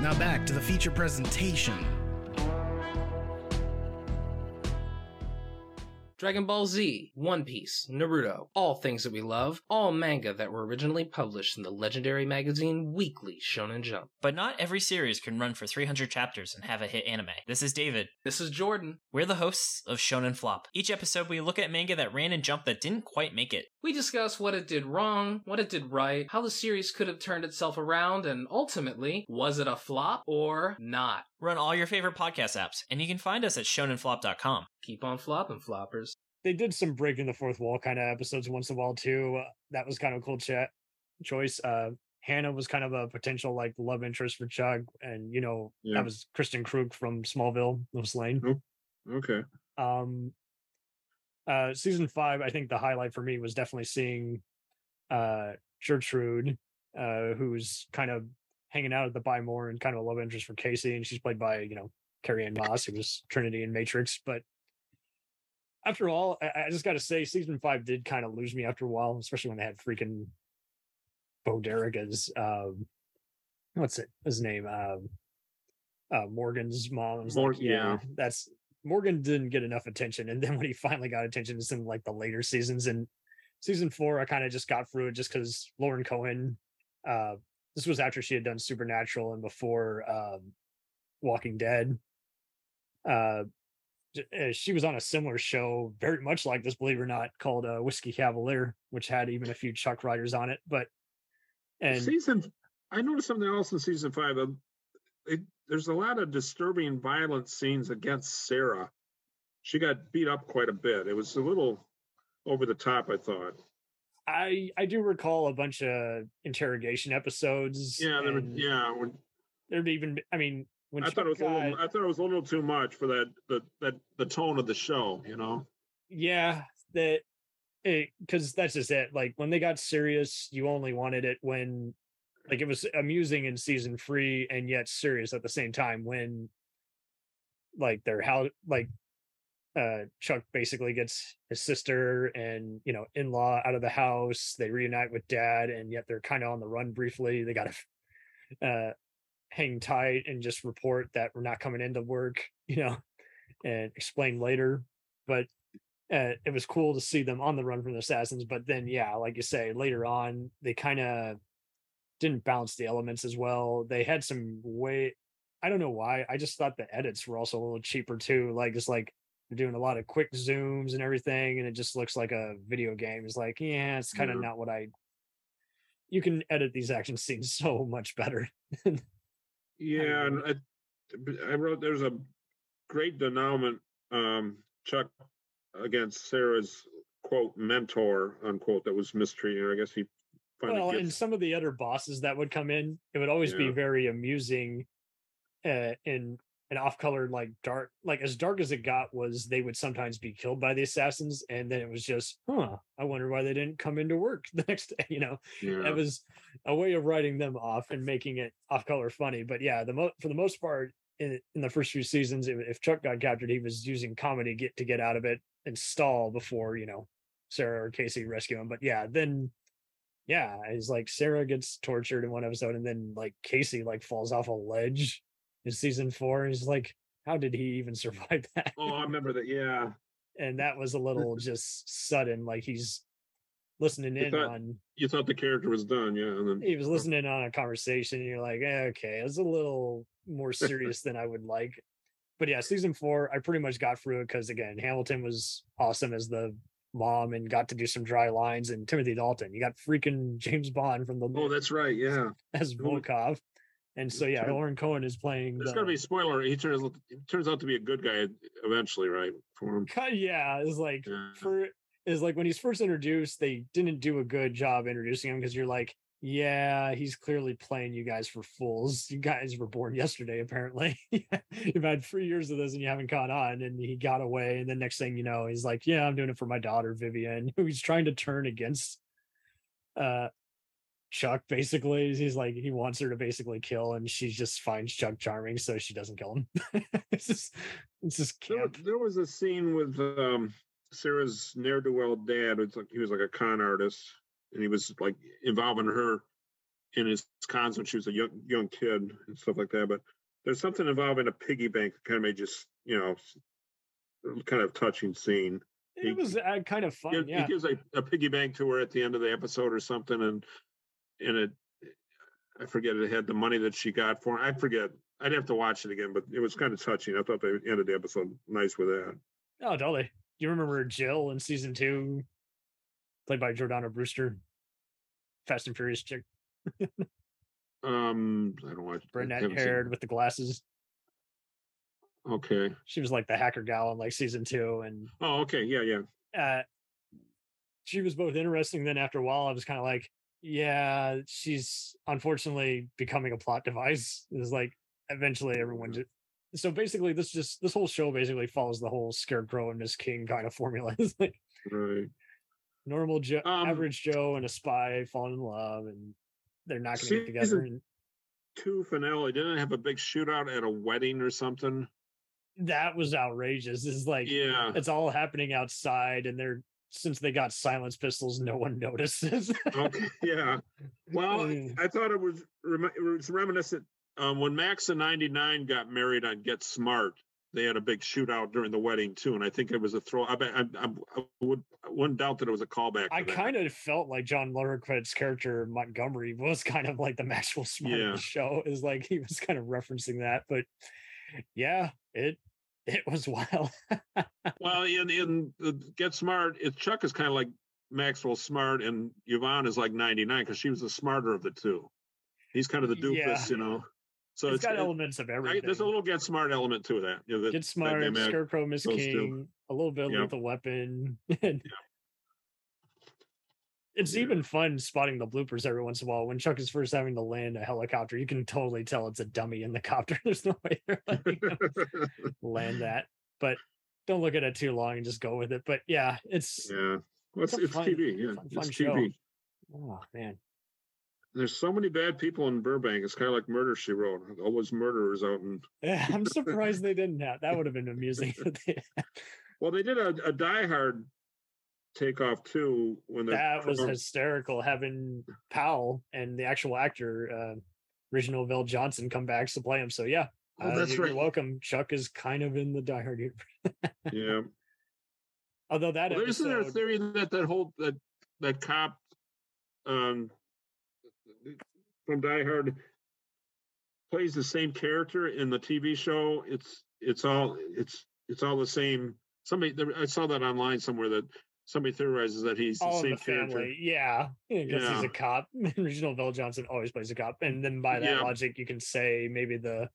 Now back to the feature presentation. Dragon Ball Z, One Piece, Naruto, all things that we love, all manga that were originally published in the legendary magazine Weekly Shonen Jump. But not every series can run for 300 chapters and have a hit anime. This is David. This is Jordan. We're the hosts of Shonen Flop. Each episode we look at manga that ran in Jump that didn't quite make it. We discuss what it did wrong, what it did right, how the series could have turned itself around, and ultimately, was it a flop or not? Run all your favorite podcast apps, and you can find us at shonenflop.com. Keep on flopping, floppers. They did some breaking the fourth wall kind of episodes once in a while, too. That was kind of a cool choice. Hannah was kind of a potential, like, love interest for Chug, and, you know, That was Kristen Krug from Smallville, was slain. Oh, okay. Season 5, I think the highlight for me was definitely seeing Gertrude, who's kind of hanging out at the Buy More and kind of a love interest for Casey, and she's played by, you know, Carrie Ann Moss, who was Trinity in Matrix. But after all, I just got to say, season 5 did kind of lose me after a while, especially when they had freaking Bo Derek as his name? Morgan's mom. Morgan didn't get enough attention, and then when he finally got attention, it's in like the later seasons. And season 4, I kind of just got through it just because Lauren Cohen. This was after she had done Supernatural and before Walking Dead. She was on a similar show, very much like this, believe it or not, called Whiskey Cavalier, which had even a few Chuck Riders on it. I noticed something else in season 5. There's a lot of disturbing, violent scenes against Sarah. She got beat up quite a bit. It was a little over the top, I thought. I do recall a bunch of interrogation episodes. Yeah, I thought it was a little too much for the tone of the show, you know. Yeah, because that's just it. Like when they got serious, you only wanted it when, like, it was amusing in season 3 and yet serious at the same time. When, like, Chuck basically gets his sister and, you know, in-law out of the house. They reunite with Dad, and yet they're kind of on the run briefly. They got to hang tight and just report that we're not coming into work, you know, and explain later. But it was cool to see them on the run from the assassins. But then, yeah, like you say, later on, they kind of didn't balance the elements as well. They had some way. I don't know why. I just thought the edits were also a little cheaper too. Like it's like. They're doing a lot of quick zooms and everything, and it just looks like a video game. It's like, yeah, it's kind of not what I... You can edit these action scenes so much better. Yeah, and I wrote there's a great denouement, Chuck, against Sarah's, quote, mentor, unquote, that was mistreated. I guess he finally gets... And some of the other bosses that would come in, it would always be very amusing in... An off-color, like dark, like as dark as it got was they would sometimes be killed by the assassins, and then it was just, I wonder why they didn't come into work the next day. You know, that was a way of writing them off and making it off-color funny. But yeah, for the most part, in the first few seasons, if Chuck got captured, he was using comedy to get out of it and stall before, you know, Sarah or Casey rescue him. But yeah, then. Yeah, it's like Sarah gets tortured in one episode, and then like Casey like falls off a ledge. In season 4 is like, how did he even survive that? Oh, I remember that. Yeah, and that was a little just sudden. Like he's listening You thought the character was done, yeah. And then he was listening on a conversation. And you're like, okay, it's a little more serious than I would like. But yeah, season 4, I pretty much got through it because again, Hamilton was awesome as the mom and got to do some dry lines. And Timothy Dalton, you got freaking James Bond from the. Oh, that's right. Yeah, as Volkov. And so, yeah, Lauren Cohen is playing. There's going to be a spoiler. He turns out to be a good guy eventually, right? For him. Yeah, it's like when he's first introduced, they didn't do a good job introducing him because you're like, yeah, he's clearly playing you guys for fools. You guys were born yesterday, apparently. You've had 3 years of this and you haven't caught on. And he got away. And the next thing you know, he's like, yeah, I'm doing it for my daughter, Vivian, who he's trying to turn against Chuck, basically. He's like, he wants her to basically kill, and she just finds Chuck charming, so she doesn't kill him. It's just camp. There was a scene with Sarah's ne'er-do-well dad. It's like he was like a con artist, and he was like involving her in his cons when she was a young kid and stuff like that. But there's something involving a piggy bank that kind of made just, you know, kind of touching scene. It was kind of fun. He gives a piggy bank to her at the end of the episode or something, and it, I forget, it had the money that she got for him. I forget. I'd have to watch it again, but it was kind of touching. I thought they ended the episode nice with that. Oh, totally. You remember Jill in season 2, played by Jordana Brewster, Fast and Furious chick. I don't watch. Brunette haired with the glasses. Okay. She was like the hacker gal in like season 2, and oh, okay, yeah. She was both interesting. Then after a while, I was kind of like, yeah, she's unfortunately becoming a plot device. It's like eventually everyone just... So basically this whole show basically follows the whole Scarecrow and Miss King kind of formula. It's like right. Normal Joe, average Joe and a spy falling in love, and they're not going to get together. And 2 finale, didn't it have a big shootout at a wedding or something? That was outrageous. It's like, yeah, it's all happening outside, and they're... Since they got silence pistols, no one notices. Okay, yeah. Well, I thought it was reminiscent. When Max and 99 got married on Get Smart, they had a big shootout during the wedding too, and I think it was a throw. I wouldn't doubt that it was a callback. I kind of felt like John Lurquette's character Montgomery was kind of like the Maxwell Smart of the show. Is like he was kind of referencing that, but yeah, it was wild. Well, in the Get Smart, Chuck is kind of like Maxwell Smart, and Yvonne is like 99 because she was the smarter of the 2. He's kind of the doofus, you know. So it's got elements of everything. There's a little Get Smart element to that. You know, Get Smart, Scarecrow, Miss King, a little bit with a weapon. It's even fun spotting the bloopers every once in a while. When Chuck is first having to land a helicopter, you can totally tell it's a dummy in the copter. There's no way they're letting him land that. But don't look at it too long and just go with it. But yeah, it's fun, TV. Yeah, fun it's TV. Oh man, there's so many bad people in Burbank. It's kind of like Murder She Wrote. Always murderers out in. Yeah, I'm surprised they didn't have. That would have been amusing. Well, they did a Die Hard takeoff too, when that was hysterical, having Powell and the actual actor Reginald Vell Johnson come back to play him. So yeah, that's right. You're welcome. Chuck is kind of in the Die Hard universe. Yeah. Although that episode, isn't there a theory that whole that cop from Die Hard plays the same character in the TV show? It's all the same. I saw that online somewhere that somebody theorizes that he's the same character. Yeah, because he's a cop. Reginald Vell Johnson always plays a cop. And then by that logic, you can say maybe the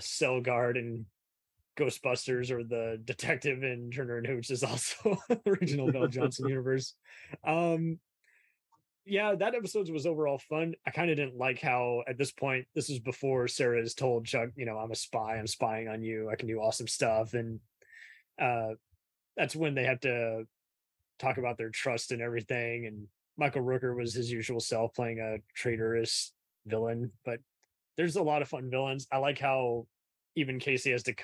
cell guard in Ghostbusters or the detective in Turner and Hooch is also the Reginald Vell Johnson universe. Yeah, that episode was overall fun. I kind of didn't like how, at this point, this is before Sarah has told Chuck, you know, I'm a spy, I'm spying on you, I can do awesome stuff. And that's when they have to talk about their trust and everything, and Michael Rooker was his usual self, playing a traitorous villain. But there's a lot of fun villains. I like how even Casey has to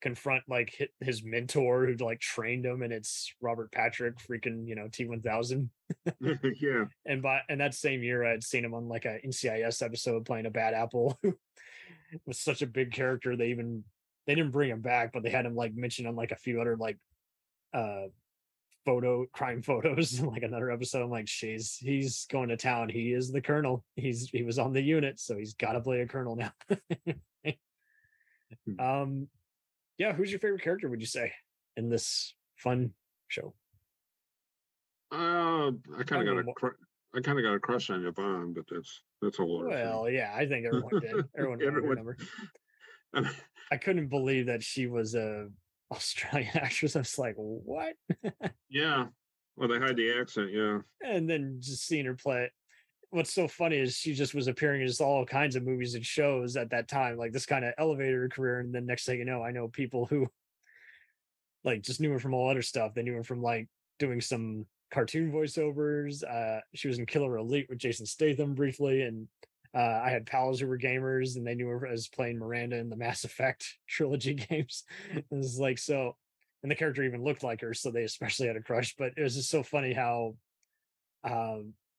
confront like his mentor who like trained him, and it's Robert Patrick, freaking, you know, T-1000. Yeah. And that same year, I had seen him on like a NCIS episode playing a bad apple. Was such a big character. They didn't bring him back, but they had him like mentioned on like a few other like crime photos in like another episode. I'm like, he's going to town. He is the colonel. He was on the unit, so he's got to play a colonel now. Yeah, who's your favorite character, would you say, in this fun show? I kind of got a crush on Yvonne, but that's a lot. Well, yeah, I think everyone did. Everyone. I couldn't believe that she was a Australian actress. I was like, what? Yeah. Well, they hide the accent, yeah. And then just seeing her play. what's so funny is she just was appearing in just all kinds of movies and shows at that time, like this kind of elevated her career. And then next thing you know, I know people who like just knew her from all other stuff. They knew her from like doing some cartoon voiceovers. She was in Killer Elite with Jason Statham briefly. And I had pals who were gamers and they knew her as playing Miranda in the Mass Effect trilogy games. It was like, so, and the character even looked like her. So they especially had a crush, but it was just so funny how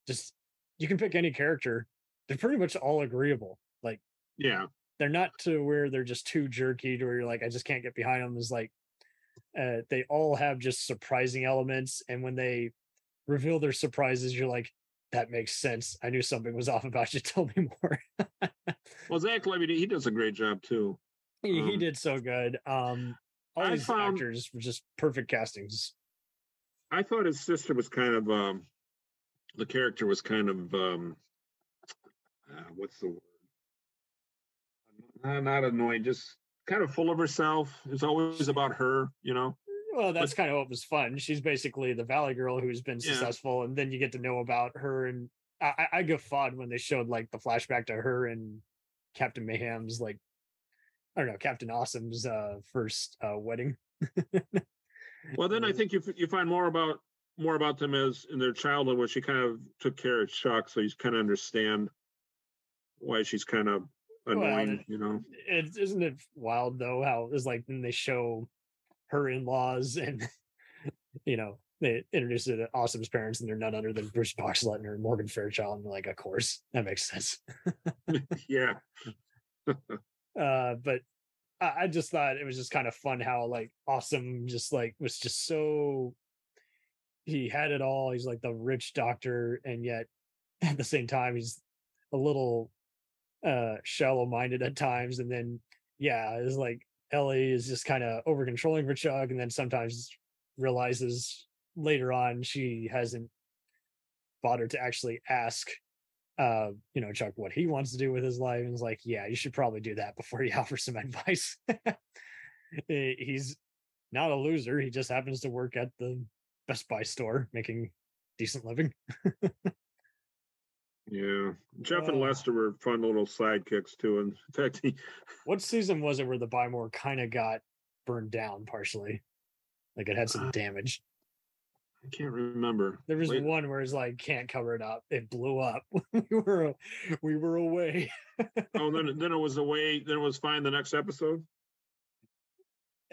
just, you can pick any character. They're pretty much all agreeable. Like, yeah, they're not to where they're just too jerky to where you're like, I just can't get behind them. Is like, they all have just surprising elements. And when they reveal their surprises, you're like, that makes sense. I knew something was off about you. Tell me more. Well, Zach Levi, he does a great job too. He did so good. All these actors were just perfect castings. I thought his sister was kind of, the character was kind of what's the word? Not annoying, just kind of full of herself. It's always about her, you know. Well, that's kind of what was fun. She's basically the Valley Girl who's been successful, and then you get to know about her. And I guffawed when they showed like the flashback to her and Captain Mayhem's, like, I don't know, Captain Awesome's first wedding. Well, then I think you find more about them as in their childhood, where she kind of took care of Chuck, so you kind of understand why she's kind of annoying, you know. Isn't it wild though how it's like when they show her in-laws and, you know, they introduce her to Awesome's parents and they're none other than Bruce Boxleitner and Morgan Fairchild, and like, of course, that makes sense. Yeah. But I just thought it was just kind of fun how like Awesome just like was just so. He had it all. He's like the rich doctor, and yet at the same time, he's a little shallow-minded at times. And then, it's like Ellie is just kind of over-controlling for Chuck, and then sometimes realizes later on she hasn't bothered to actually ask, you know, Chuck what he wants to do with his life. And is like, yeah, you should probably do that before you offer some advice. He's not a loser. He just happens to work at the Best Buy store making decent living. Yeah. Jeff and Lester were fun little sidekicks too. And in fact, what season was it where the Buy More kind of got burned down partially? Like it had some damage. I can't remember. There was one where it's like, can't cover it up. It blew up. we were away. Oh, then it was away. Then it was fine the next episode.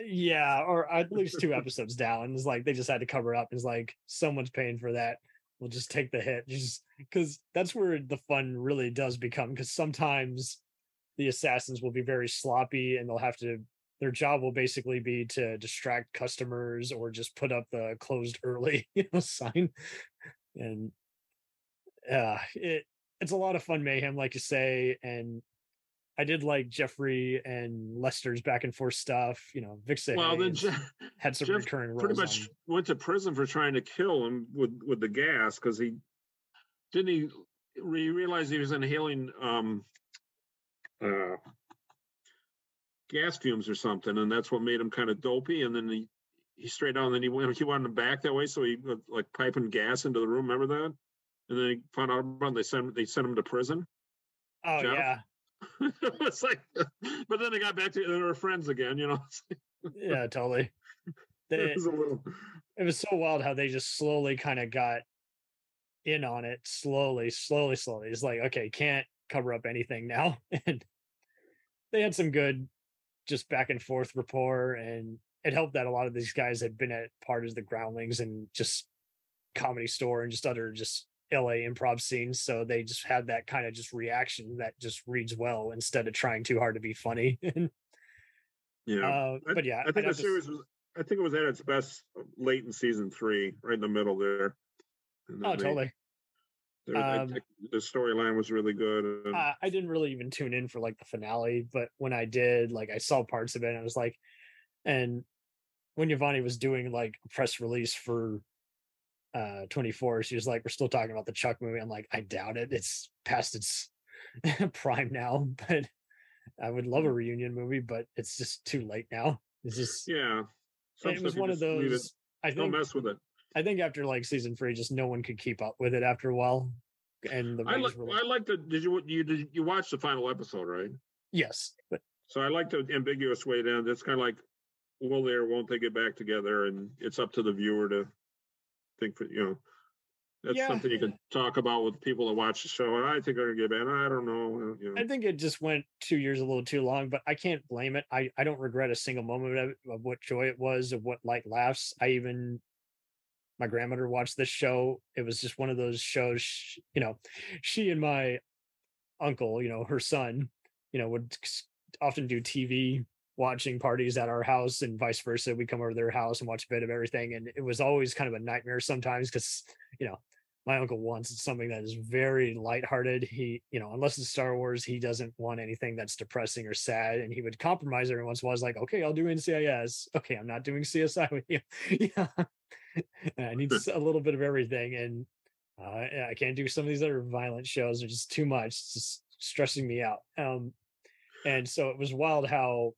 Yeah, or at least 2 episodes down. It's like they just had to cover up. It's like someone's paying for that. We'll just take the hit, just because that's where the fun really does become. Because sometimes the assassins will be very sloppy, and they'll have to. Their job will basically be to distract customers or just put up the closed early, you know, sign. And it's a lot of fun mayhem, like you say, and. I did like Jeffrey and Lester's back and forth stuff. You know, Vic Sahey had some recurring roles. Pretty much went to prison for trying to kill him with the gas because he realized he was inhaling gas fumes or something, and that's what made him kind of dopey. And then he straight on. Then he wanted him back that way, so he was like piping gas into the room. Remember that? And then he found out about him, they sent him to prison. Oh Jeff. Yeah. It's like, but then they got back to, they were friends again, you know. Yeah, totally. It was so wild how they just slowly kind of got in on it, slowly. It's like, okay, can't cover up anything now. And they had some good, just back and forth rapport, and it helped that a lot of these guys had been at part of the Groundlings and just Comedy Store and just other just LA improv scenes, so they just had that kind of just reaction that just reads well instead of trying too hard to be funny. Yeah, but yeah, I think the series I think it was at its best late in season 3, right in the middle there. Totally. The storyline was really good. And I didn't really even tune in for like the finale, but when I did, like I saw parts of it, and I was like, and when Yvonne was doing like a press release for 24, she was like, we're still talking about the Chuck movie. I'm like, I doubt it, it's past its prime now, but I would love a reunion movie, but it's just too late now. It's just, yeah, it was one of those, I think, don't mess with it. I think after like season 3, just no one could keep up with it after a while. and the Did you watch the final episode, right? Yes. So I like the ambiguous way down. It's kind of like, will they or won't they get back together? And it's up to the viewer to think. For, you know, that's something you can talk about with people that watch the show. And I think they're going to get back. I don't know. You know. I think it just went 2 years a little too long, but I can't blame it. I don't regret a single moment of it, of what joy it was, of what light laughs. My grandmother watched this show. It was just one of those shows, she and my uncle, her son, would often do TV watching parties at our house and vice versa. We come over to their house and watch a bit of everything. And it was always kind of a nightmare sometimes because, my uncle wants something that is very lighthearted. He, unless it's Star Wars, he doesn't want anything that's depressing or sad. And he would compromise every once in a while. I was like, okay, I'll do NCIS. Okay, I'm not doing CSI with you. I need a little bit of everything, and I can't do some of these other violent shows. They're just too much. It's just stressing me out. And so it was wild how,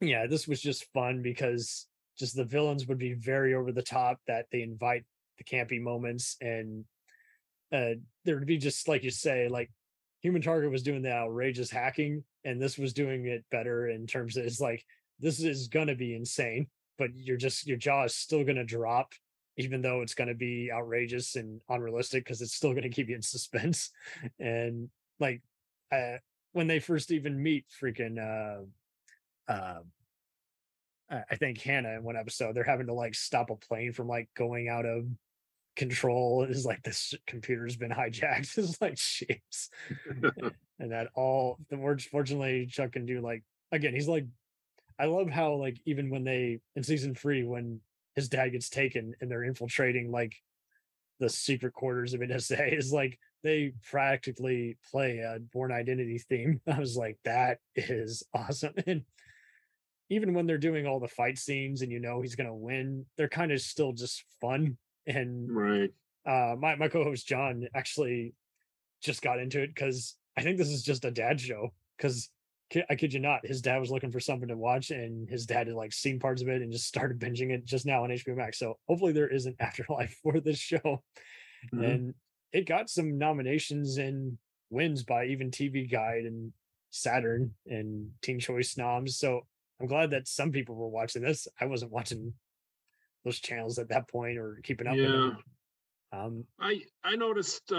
this was just fun because just the villains would be very over the top, that they invite the campy moments, and there would be just, like you say, like Human Target was doing the outrageous hacking, and this was doing it better in terms of, it's like, this is going to be insane, but your jaw is still going to drop, even though it's going to be outrageous and unrealistic, because it's still going to keep you in suspense. And like when they first even meet freaking, I think Hannah in one episode, they're having to like stop a plane from like going out of control. It's like, this computer's been hijacked. It's like, shapes. And that all the words, fortunately, Chuck can do, like, again, he's like, I love how, like, even when they, in season 3, when his dad gets taken and they're infiltrating like the secret quarters of NSA, is like, they practically play a Born Identity theme. I was like, that is awesome. And even when they're doing all the fight scenes and, he's going to win, they're kind of still just fun. And right. My co-host John actually just got into it because I think this is just a dad show, because I kid you not, his dad was looking for something to watch, and his dad had like seen parts of it and just started binging it just now on HBO Max. So hopefully there is an afterlife for this show. Mm-hmm. And it got some nominations and wins by even TV Guide and Saturn and Teen Choice Noms. So I'm glad that some people were watching this. I wasn't watching those channels at that point or keeping up with them. I noticed,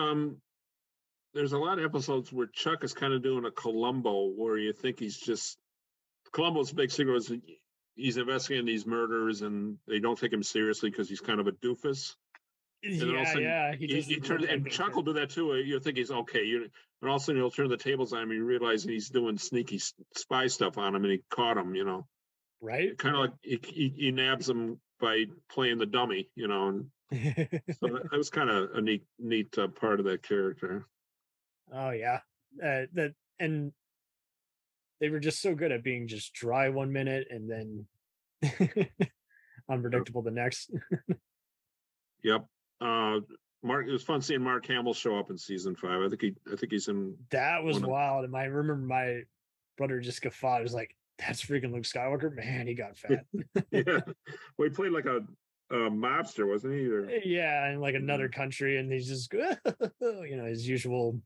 there's a lot of episodes where Chuck is kind of doing a Columbo, where you think he's just, Columbo's big secret is he's investigating these murders and they don't take him seriously because he's kind of a doofus. And then all of a sudden, he turns, and Chuck will do that too. You think he's okay, and all of a sudden he'll turn the tables on him and you realize he's doing sneaky spy stuff on him, and he caught him, Right? Kind of like he nabs him by playing the dummy, And so that was kind of a neat part of that character. Oh yeah, and they were just so good at being just dry one minute and then unpredictable the next. Yep. Mark, it was fun seeing Mark Hamill show up in season 5. I think he's in. That was wild. And I remember my brother just guffawed. It was like, that's freaking Luke Skywalker. Man, he got fat. Yeah. Well, he played like a mobster, wasn't he? Or... Yeah. In like another country. And he's just, his usual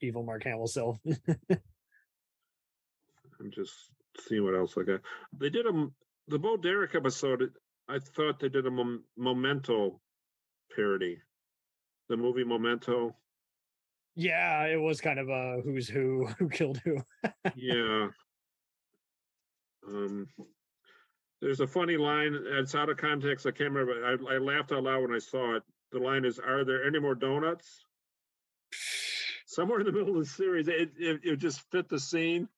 evil Mark Hamill self. I'm just seeing what else I got. They did the Bo Derek episode. I thought they did a Memento parody, the movie Memento. Yeah, it was kind of a who's who killed who. Yeah. There's a funny line. It's out of context. I can't remember. I laughed out loud when I saw it. The line is, "Are there any more donuts?" Somewhere in the middle of the series, it just fit the scene.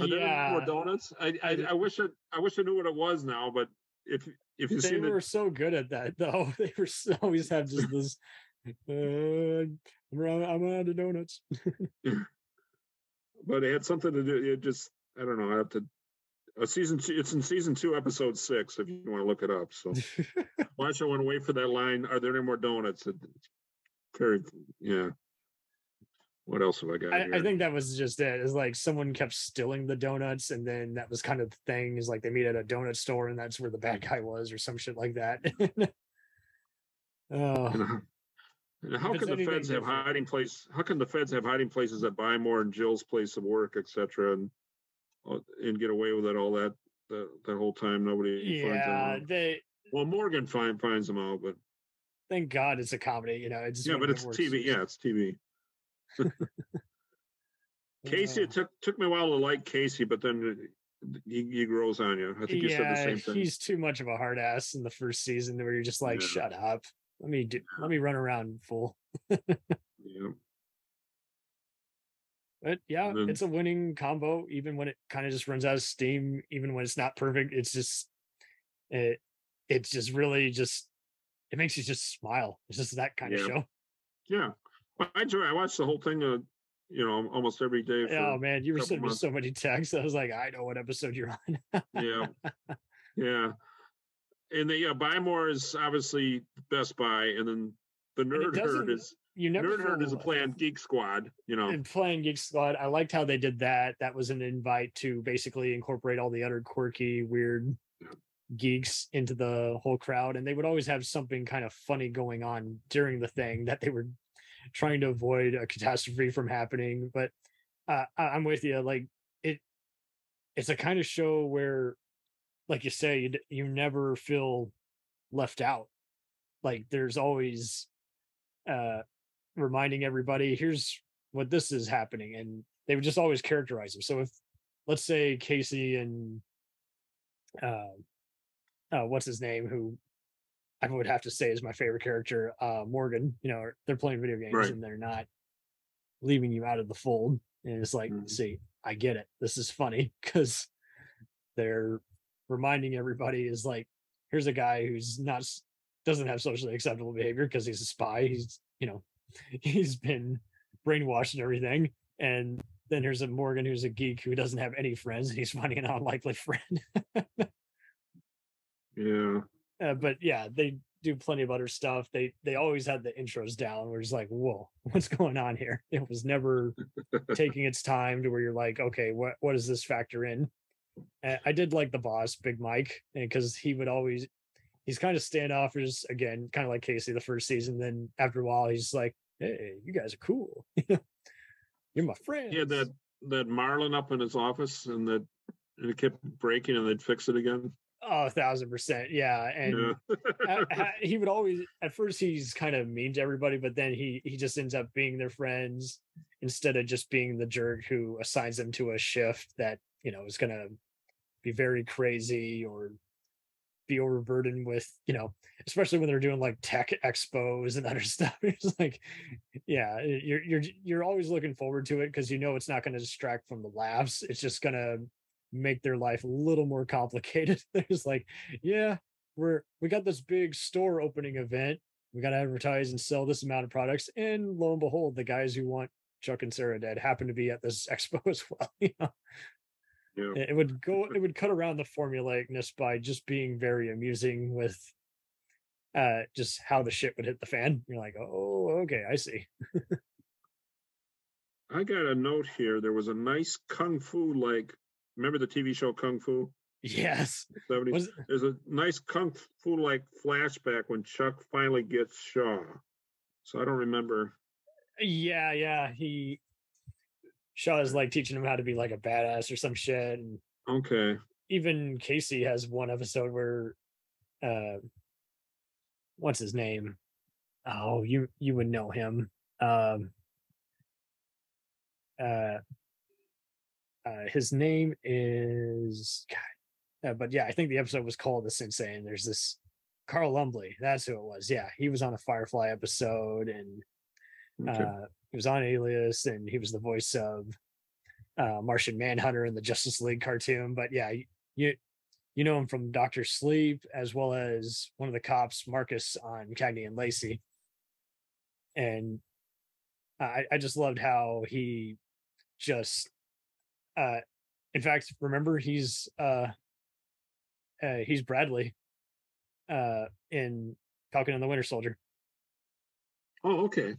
Are there any more donuts? I wish I knew what it was now, but if you see, they were so good at that though. They were always have just this. I'm out of donuts. But it had something to do. It just, I don't know. I have to. Season 2. It's in season 2, episode 6. If you want to look it up. So watch. I want to wait for that line. Are there any more donuts? Yeah. What else have I got here? I think that was just it. It's like someone kept stealing the donuts, and then that was kind of the thing. Is like they meet at a donut store, and that's where the bad guy was, or some shit like that. Oh, How can the feds have hiding place? How can the feds have hiding places at Buy More and Jill's place of work, etc., and get away with it all that whole time? Nobody finds them. Well, Morgan finds them all, but thank God it's a comedy. You know, it's but it's TV. Yeah, it's TV. Casey, it took me a while to like Casey, but then he grows on you. I think you said the same thing. He's too much of a hard ass in the first season, where you're just like, shut up. Let me run around, fool. But then, it's a winning combo, even when it kind of just runs out of steam, even when it's not perfect. It's just it's just really just it makes you just smile. It's just that kind of show. Yeah. I watched the whole thing almost every day. Oh man, you were sending me so many texts. I was like, I know what episode you're on. Yeah. And the Buy More is obviously Best Buy, and then the Nerd Herd is a play on Geek Squad, And playing Geek Squad, I liked how they did that. That was an invite to basically incorporate all the other quirky, weird geeks into the whole crowd, and they would always have something kind of funny going on during the thing that they were trying to avoid a catastrophe from happening. But I'm with you, like it's a kind of show where, like you say, you never feel left out. Like there's always reminding everybody, here's what this is happening. And they would just always characterize them. So if, let's say, Casey and what's his name, who I would have to say is my favorite character, Morgan, they're playing video games and they're not leaving you out of the fold. And it's like, see, I get it. This is funny because they're reminding everybody is like, here's a guy who's doesn't have socially acceptable behavior because he's a spy. He's, he's been brainwashed and everything. And then here's a Morgan who's a geek who doesn't have any friends, and he's finding an unlikely friend. But yeah, they do plenty of other stuff. They always had the intros down. We're just like, whoa, what's going on here? It was never taking its time to where you're like, okay, what does this factor in? I did like the boss, Big Mike, because he would always, he's kind of standoffish, again, kind of like Casey the first season. Then after a while, he's like, hey, you guys are cool. You're my friend. He had that Marlin up in his office, and and it kept breaking, and they'd fix it again. Oh, 1,000%. Yeah. And he would always, at first he's kind of mean to everybody, but then he just ends up being their friends instead of just being the jerk who assigns them to a shift that, is going to be very crazy or be overburdened with, especially when they're doing like tech expos and other stuff. It's like, you're always looking forward to it because it's not going to distract from the laughs. It's just going to make their life a little more complicated. There's like, we got this big store opening event. We got to advertise and sell this amount of products. And lo and behold, the guys who want Chuck and Sarah dead happen to be at this expo as well. It would cut around the formulaicness by just being very amusing with just how the shit would hit the fan. You're like, oh, okay, I see. I got a note here. There was a nice kung fu, remember the TV show Kung Fu? Yes. There's a nice kung fu flashback when Chuck finally gets Shaw. So I don't remember. Yeah. Shaw is teaching him how to be a badass or some shit. And okay. Even Casey has one episode where, what's his name? Oh, you would know him. His name is God. But yeah, I think the episode was called The Sensei, and there's this Carl Lumbly. That's who it was. Yeah. He was on a Firefly episode, and he was on Alias, and he was the voice of Martian Manhunter in the Justice League cartoon. But yeah, you know him from Dr. Sleep, as well as one of the cops, Marcus, on Cagney and Lacey. And I just loved how he just, in fact, remember he's Bradley in Falcon and the Winter Soldier. Oh, okay.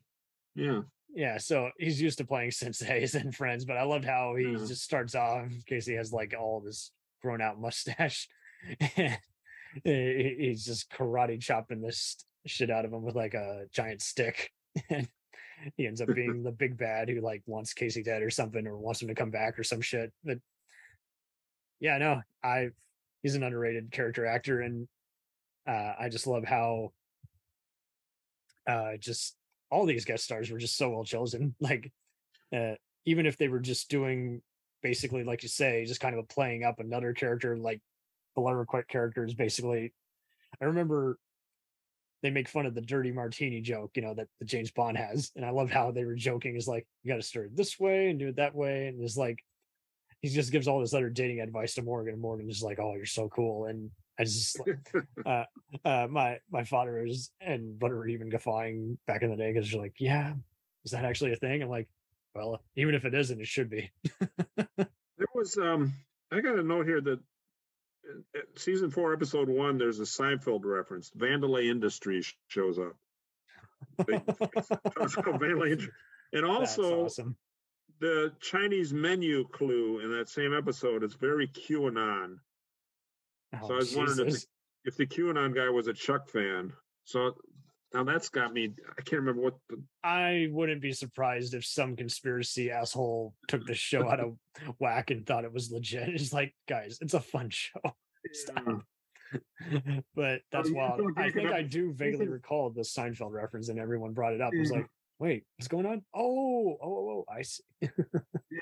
Yeah. Yeah, so he's used to playing senseis and friends, but I loved how he just starts off, Casey has all this grown-out mustache, and he's just karate chopping this shit out of him with a giant stick. and he ends up being the big bad who like wants Casey dead or something, or wants him to come back or some shit. But yeah, no, he's an underrated character actor, and I just love how just all these guest stars were just so well chosen. Like even if they were just doing basically, like you say, just kind of playing up another character, like the Leverquette character is basically. I remember they make fun of the dirty martini joke, you know, that the James Bond has. And I love how they were joking. Is like, you got to stir it this way and do it that way. And it's like, he just gives all this other dating advice to Morgan, and Morgan is like, oh, you're so cool. And I just, like, my father was, and butter even guffawing back in the day. Cause you're like, yeah, is that actually a thing? I'm like, well, even if it isn't, it should be. There was, I got a note here that, season 4, episode 1, there's a Seinfeld reference. Vandalay Industries shows up. And also awesome. The Chinese menu clue in that same episode is very QAnon. Oh, so I was wondering if the QAnon guy was a Chuck fan. So now that's got me. I can't remember what. I wouldn't be surprised if some conspiracy asshole took the show out of whack and thought it was legit. It's like, guys, it's a fun show. Stop. Yeah. But that's wild. I think I do vaguely recall the Seinfeld reference, and everyone brought it up. Yeah. It was like, wait, what's going on? Oh, I see. Yeah,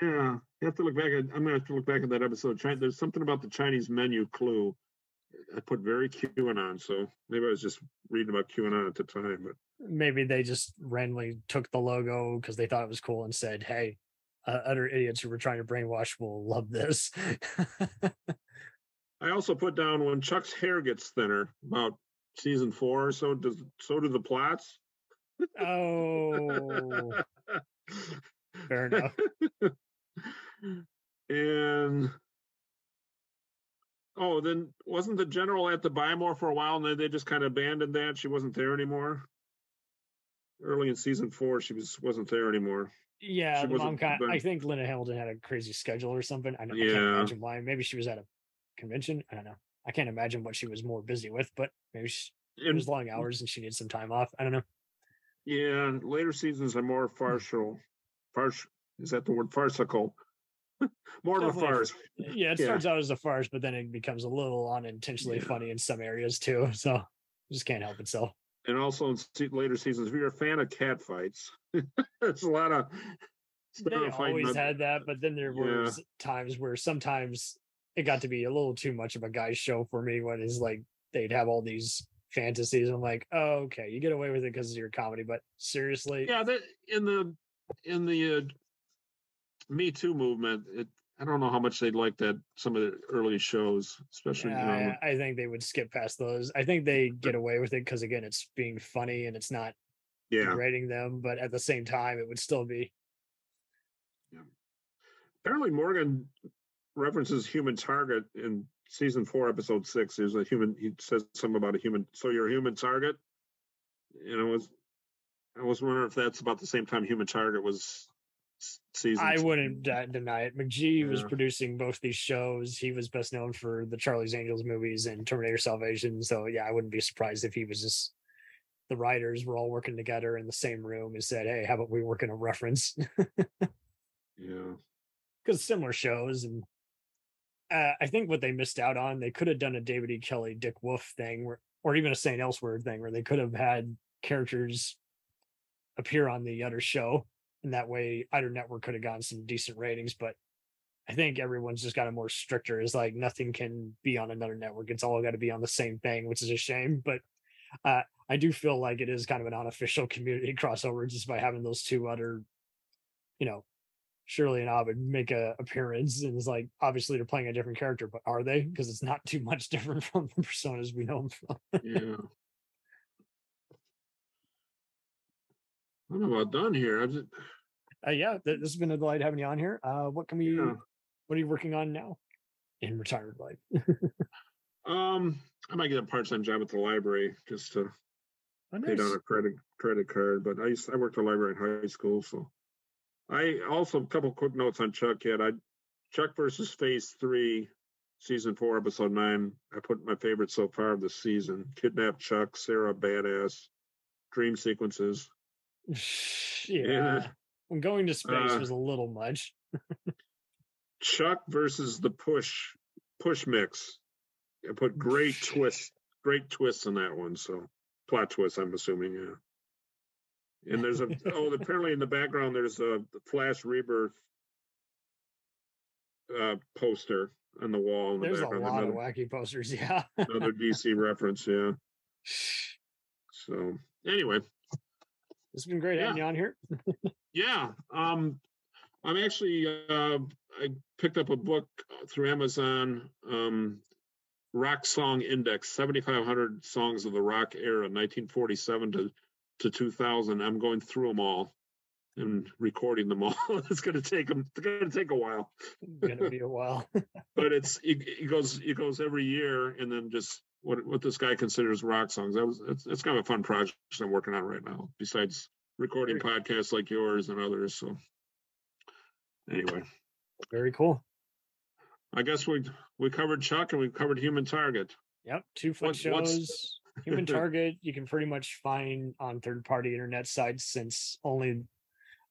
you have to look back. I'm going to have to look back at that episode. There's something about the Chinese menu clue. I put very QAnon, so maybe I was just reading about QAnon at the time. But maybe they just randomly took the logo because they thought it was cool and said, hey, other idiots who were trying to brainwash will love this. I also put down when Chuck's hair gets thinner, about season 4 or so, do the plots. Oh. Fair enough. And... oh, then wasn't the general at the Buy More for a while, and then they just kind of abandoned that? She wasn't there anymore? Early in season 4, she wasn't there anymore. Yeah, the mom I think Linda Hamilton had a crazy schedule or something. I can't imagine why. Maybe she was at a convention. I don't know. I can't imagine what she was more busy with, but maybe it was long hours and she needed some time off. I don't know. Yeah, and later seasons are more farcical. Is that the word? Farcical. More definitely of a farce. Yeah, it starts out as a farce, but then it becomes a little unintentionally funny in some areas too. So it just can't help itself. And also in later seasons, if you're a fan of cat fights, it's a lot of. They always had that, but then there were times where sometimes it got to be a little too much of a guy's show for me. When it's like they'd have all these fantasies, I'm like, oh, okay, you get away with it because of your comedy, but seriously, yeah, that in the Me Too movement, I don't know how much they'd like that, some of the early shows, especially. I think they would skip past those. I think they get away with it because, again, it's being funny and it's not degrading them, but at the same time, it would still be. Yeah. Apparently, Morgan references Human Target in season 4, episode 6. There's a human, he says something about a human, so you're a human target. And I was wondering if that's about the same time Human Target was. Season I wouldn't deny it. McG was producing both these shows. He was best known for the Charlie's Angels movies and Terminator Salvation. So yeah, I wouldn't be surprised if he was just the writers were all working together in the same room and said, hey, how about we work in a reference? Because similar shows. And I think what they missed out on, they could have done a David E. Kelley, Dick Wolf thing, or even a St. Elsewhere thing, where they could have had characters appear on the other show. And that way, either network could have gotten some decent ratings, but I think everyone's just got a more stricter. It's like nothing can be on another network. It's all got to be on the same thing, which is a shame. But I do feel like it is kind of an unofficial community crossover just by having those two other, you know, Shirley and Ovid make an appearance. And it's like, obviously they're playing a different character, but are they? Because it's not too much different from the personas we know them from. I'm about done here. This has been a delight having you on here. What are you working on now in retirement life? I might get a part-time job at the library just to pay down a credit card. But I worked at a library in high school, so I also a couple quick notes on Chuck. Yet Chuck versus Phase 3, season 4, episode 9. I put my favorite so far of the season: Kidnapped Chuck, Sarah Badass, Dream Sequences. Yeah. And going to space was a little much. Chuck versus the push mix. I put great twists on that one. So plot twist, I'm assuming. Yeah. And there's a apparently in the background there's a Flash Rebirth poster on the wall. There's a lot of wacky posters. Yeah. Another DC reference. Yeah. So anyway, it's been great having you on here. Yeah. I'm actually, I picked up a book through Amazon, Rock Song Index, 7,500 songs of the rock era, 1947 to 2000. I'm going through them all and recording them all. It's going to take a while. It's going to be a while. But it goes every year, and then just what this guy considers rock songs. It's kind of a fun project I'm working on right now, besides recording podcasts like yours and others. So anyway, very cool. I guess we covered Chuck and we covered Human Target. Yep, two fun shows. Human Target you can pretty much find on third-party internet sites, since only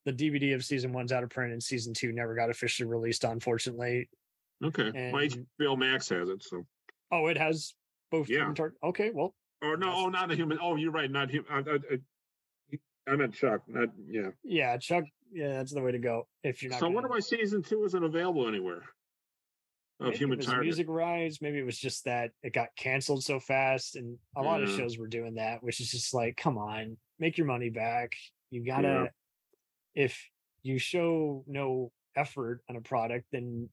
the DVD of season one's out of print and season two never got officially released, unfortunately. Okay. And my HBO Max has it, so. Oh, it has both. Yeah. Human Target. Okay, well. Or no, not the Human. Oh, you're right. Not Human. I meant Chuck. Not, yeah. Yeah, Chuck. Yeah, that's the way to go. If you're not. So what about season two? Isn't available anywhere? Of maybe Human Target. Music Rise. Maybe it was just that it got canceled so fast, and a lot of shows were doing that, which is just like, come on, make your money back. You gotta. Yeah. If you show no effort on a product, then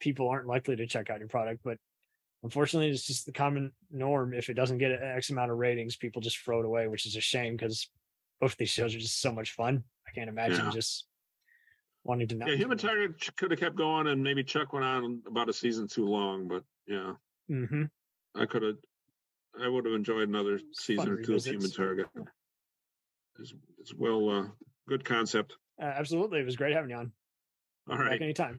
people aren't likely to check out your product. But unfortunately, it's just the common norm. If it doesn't get an X amount of ratings, people just throw it away, which is a shame, because both these shows are just so much fun. I can't imagine just wanting to not. Yeah, Human Target could have kept going, and maybe Chuck went on about a season too long, but yeah. Mm-hmm. I would have enjoyed another season or two of Human Target. It's well... good concept. Absolutely. It was great having you on. All right. Back anytime.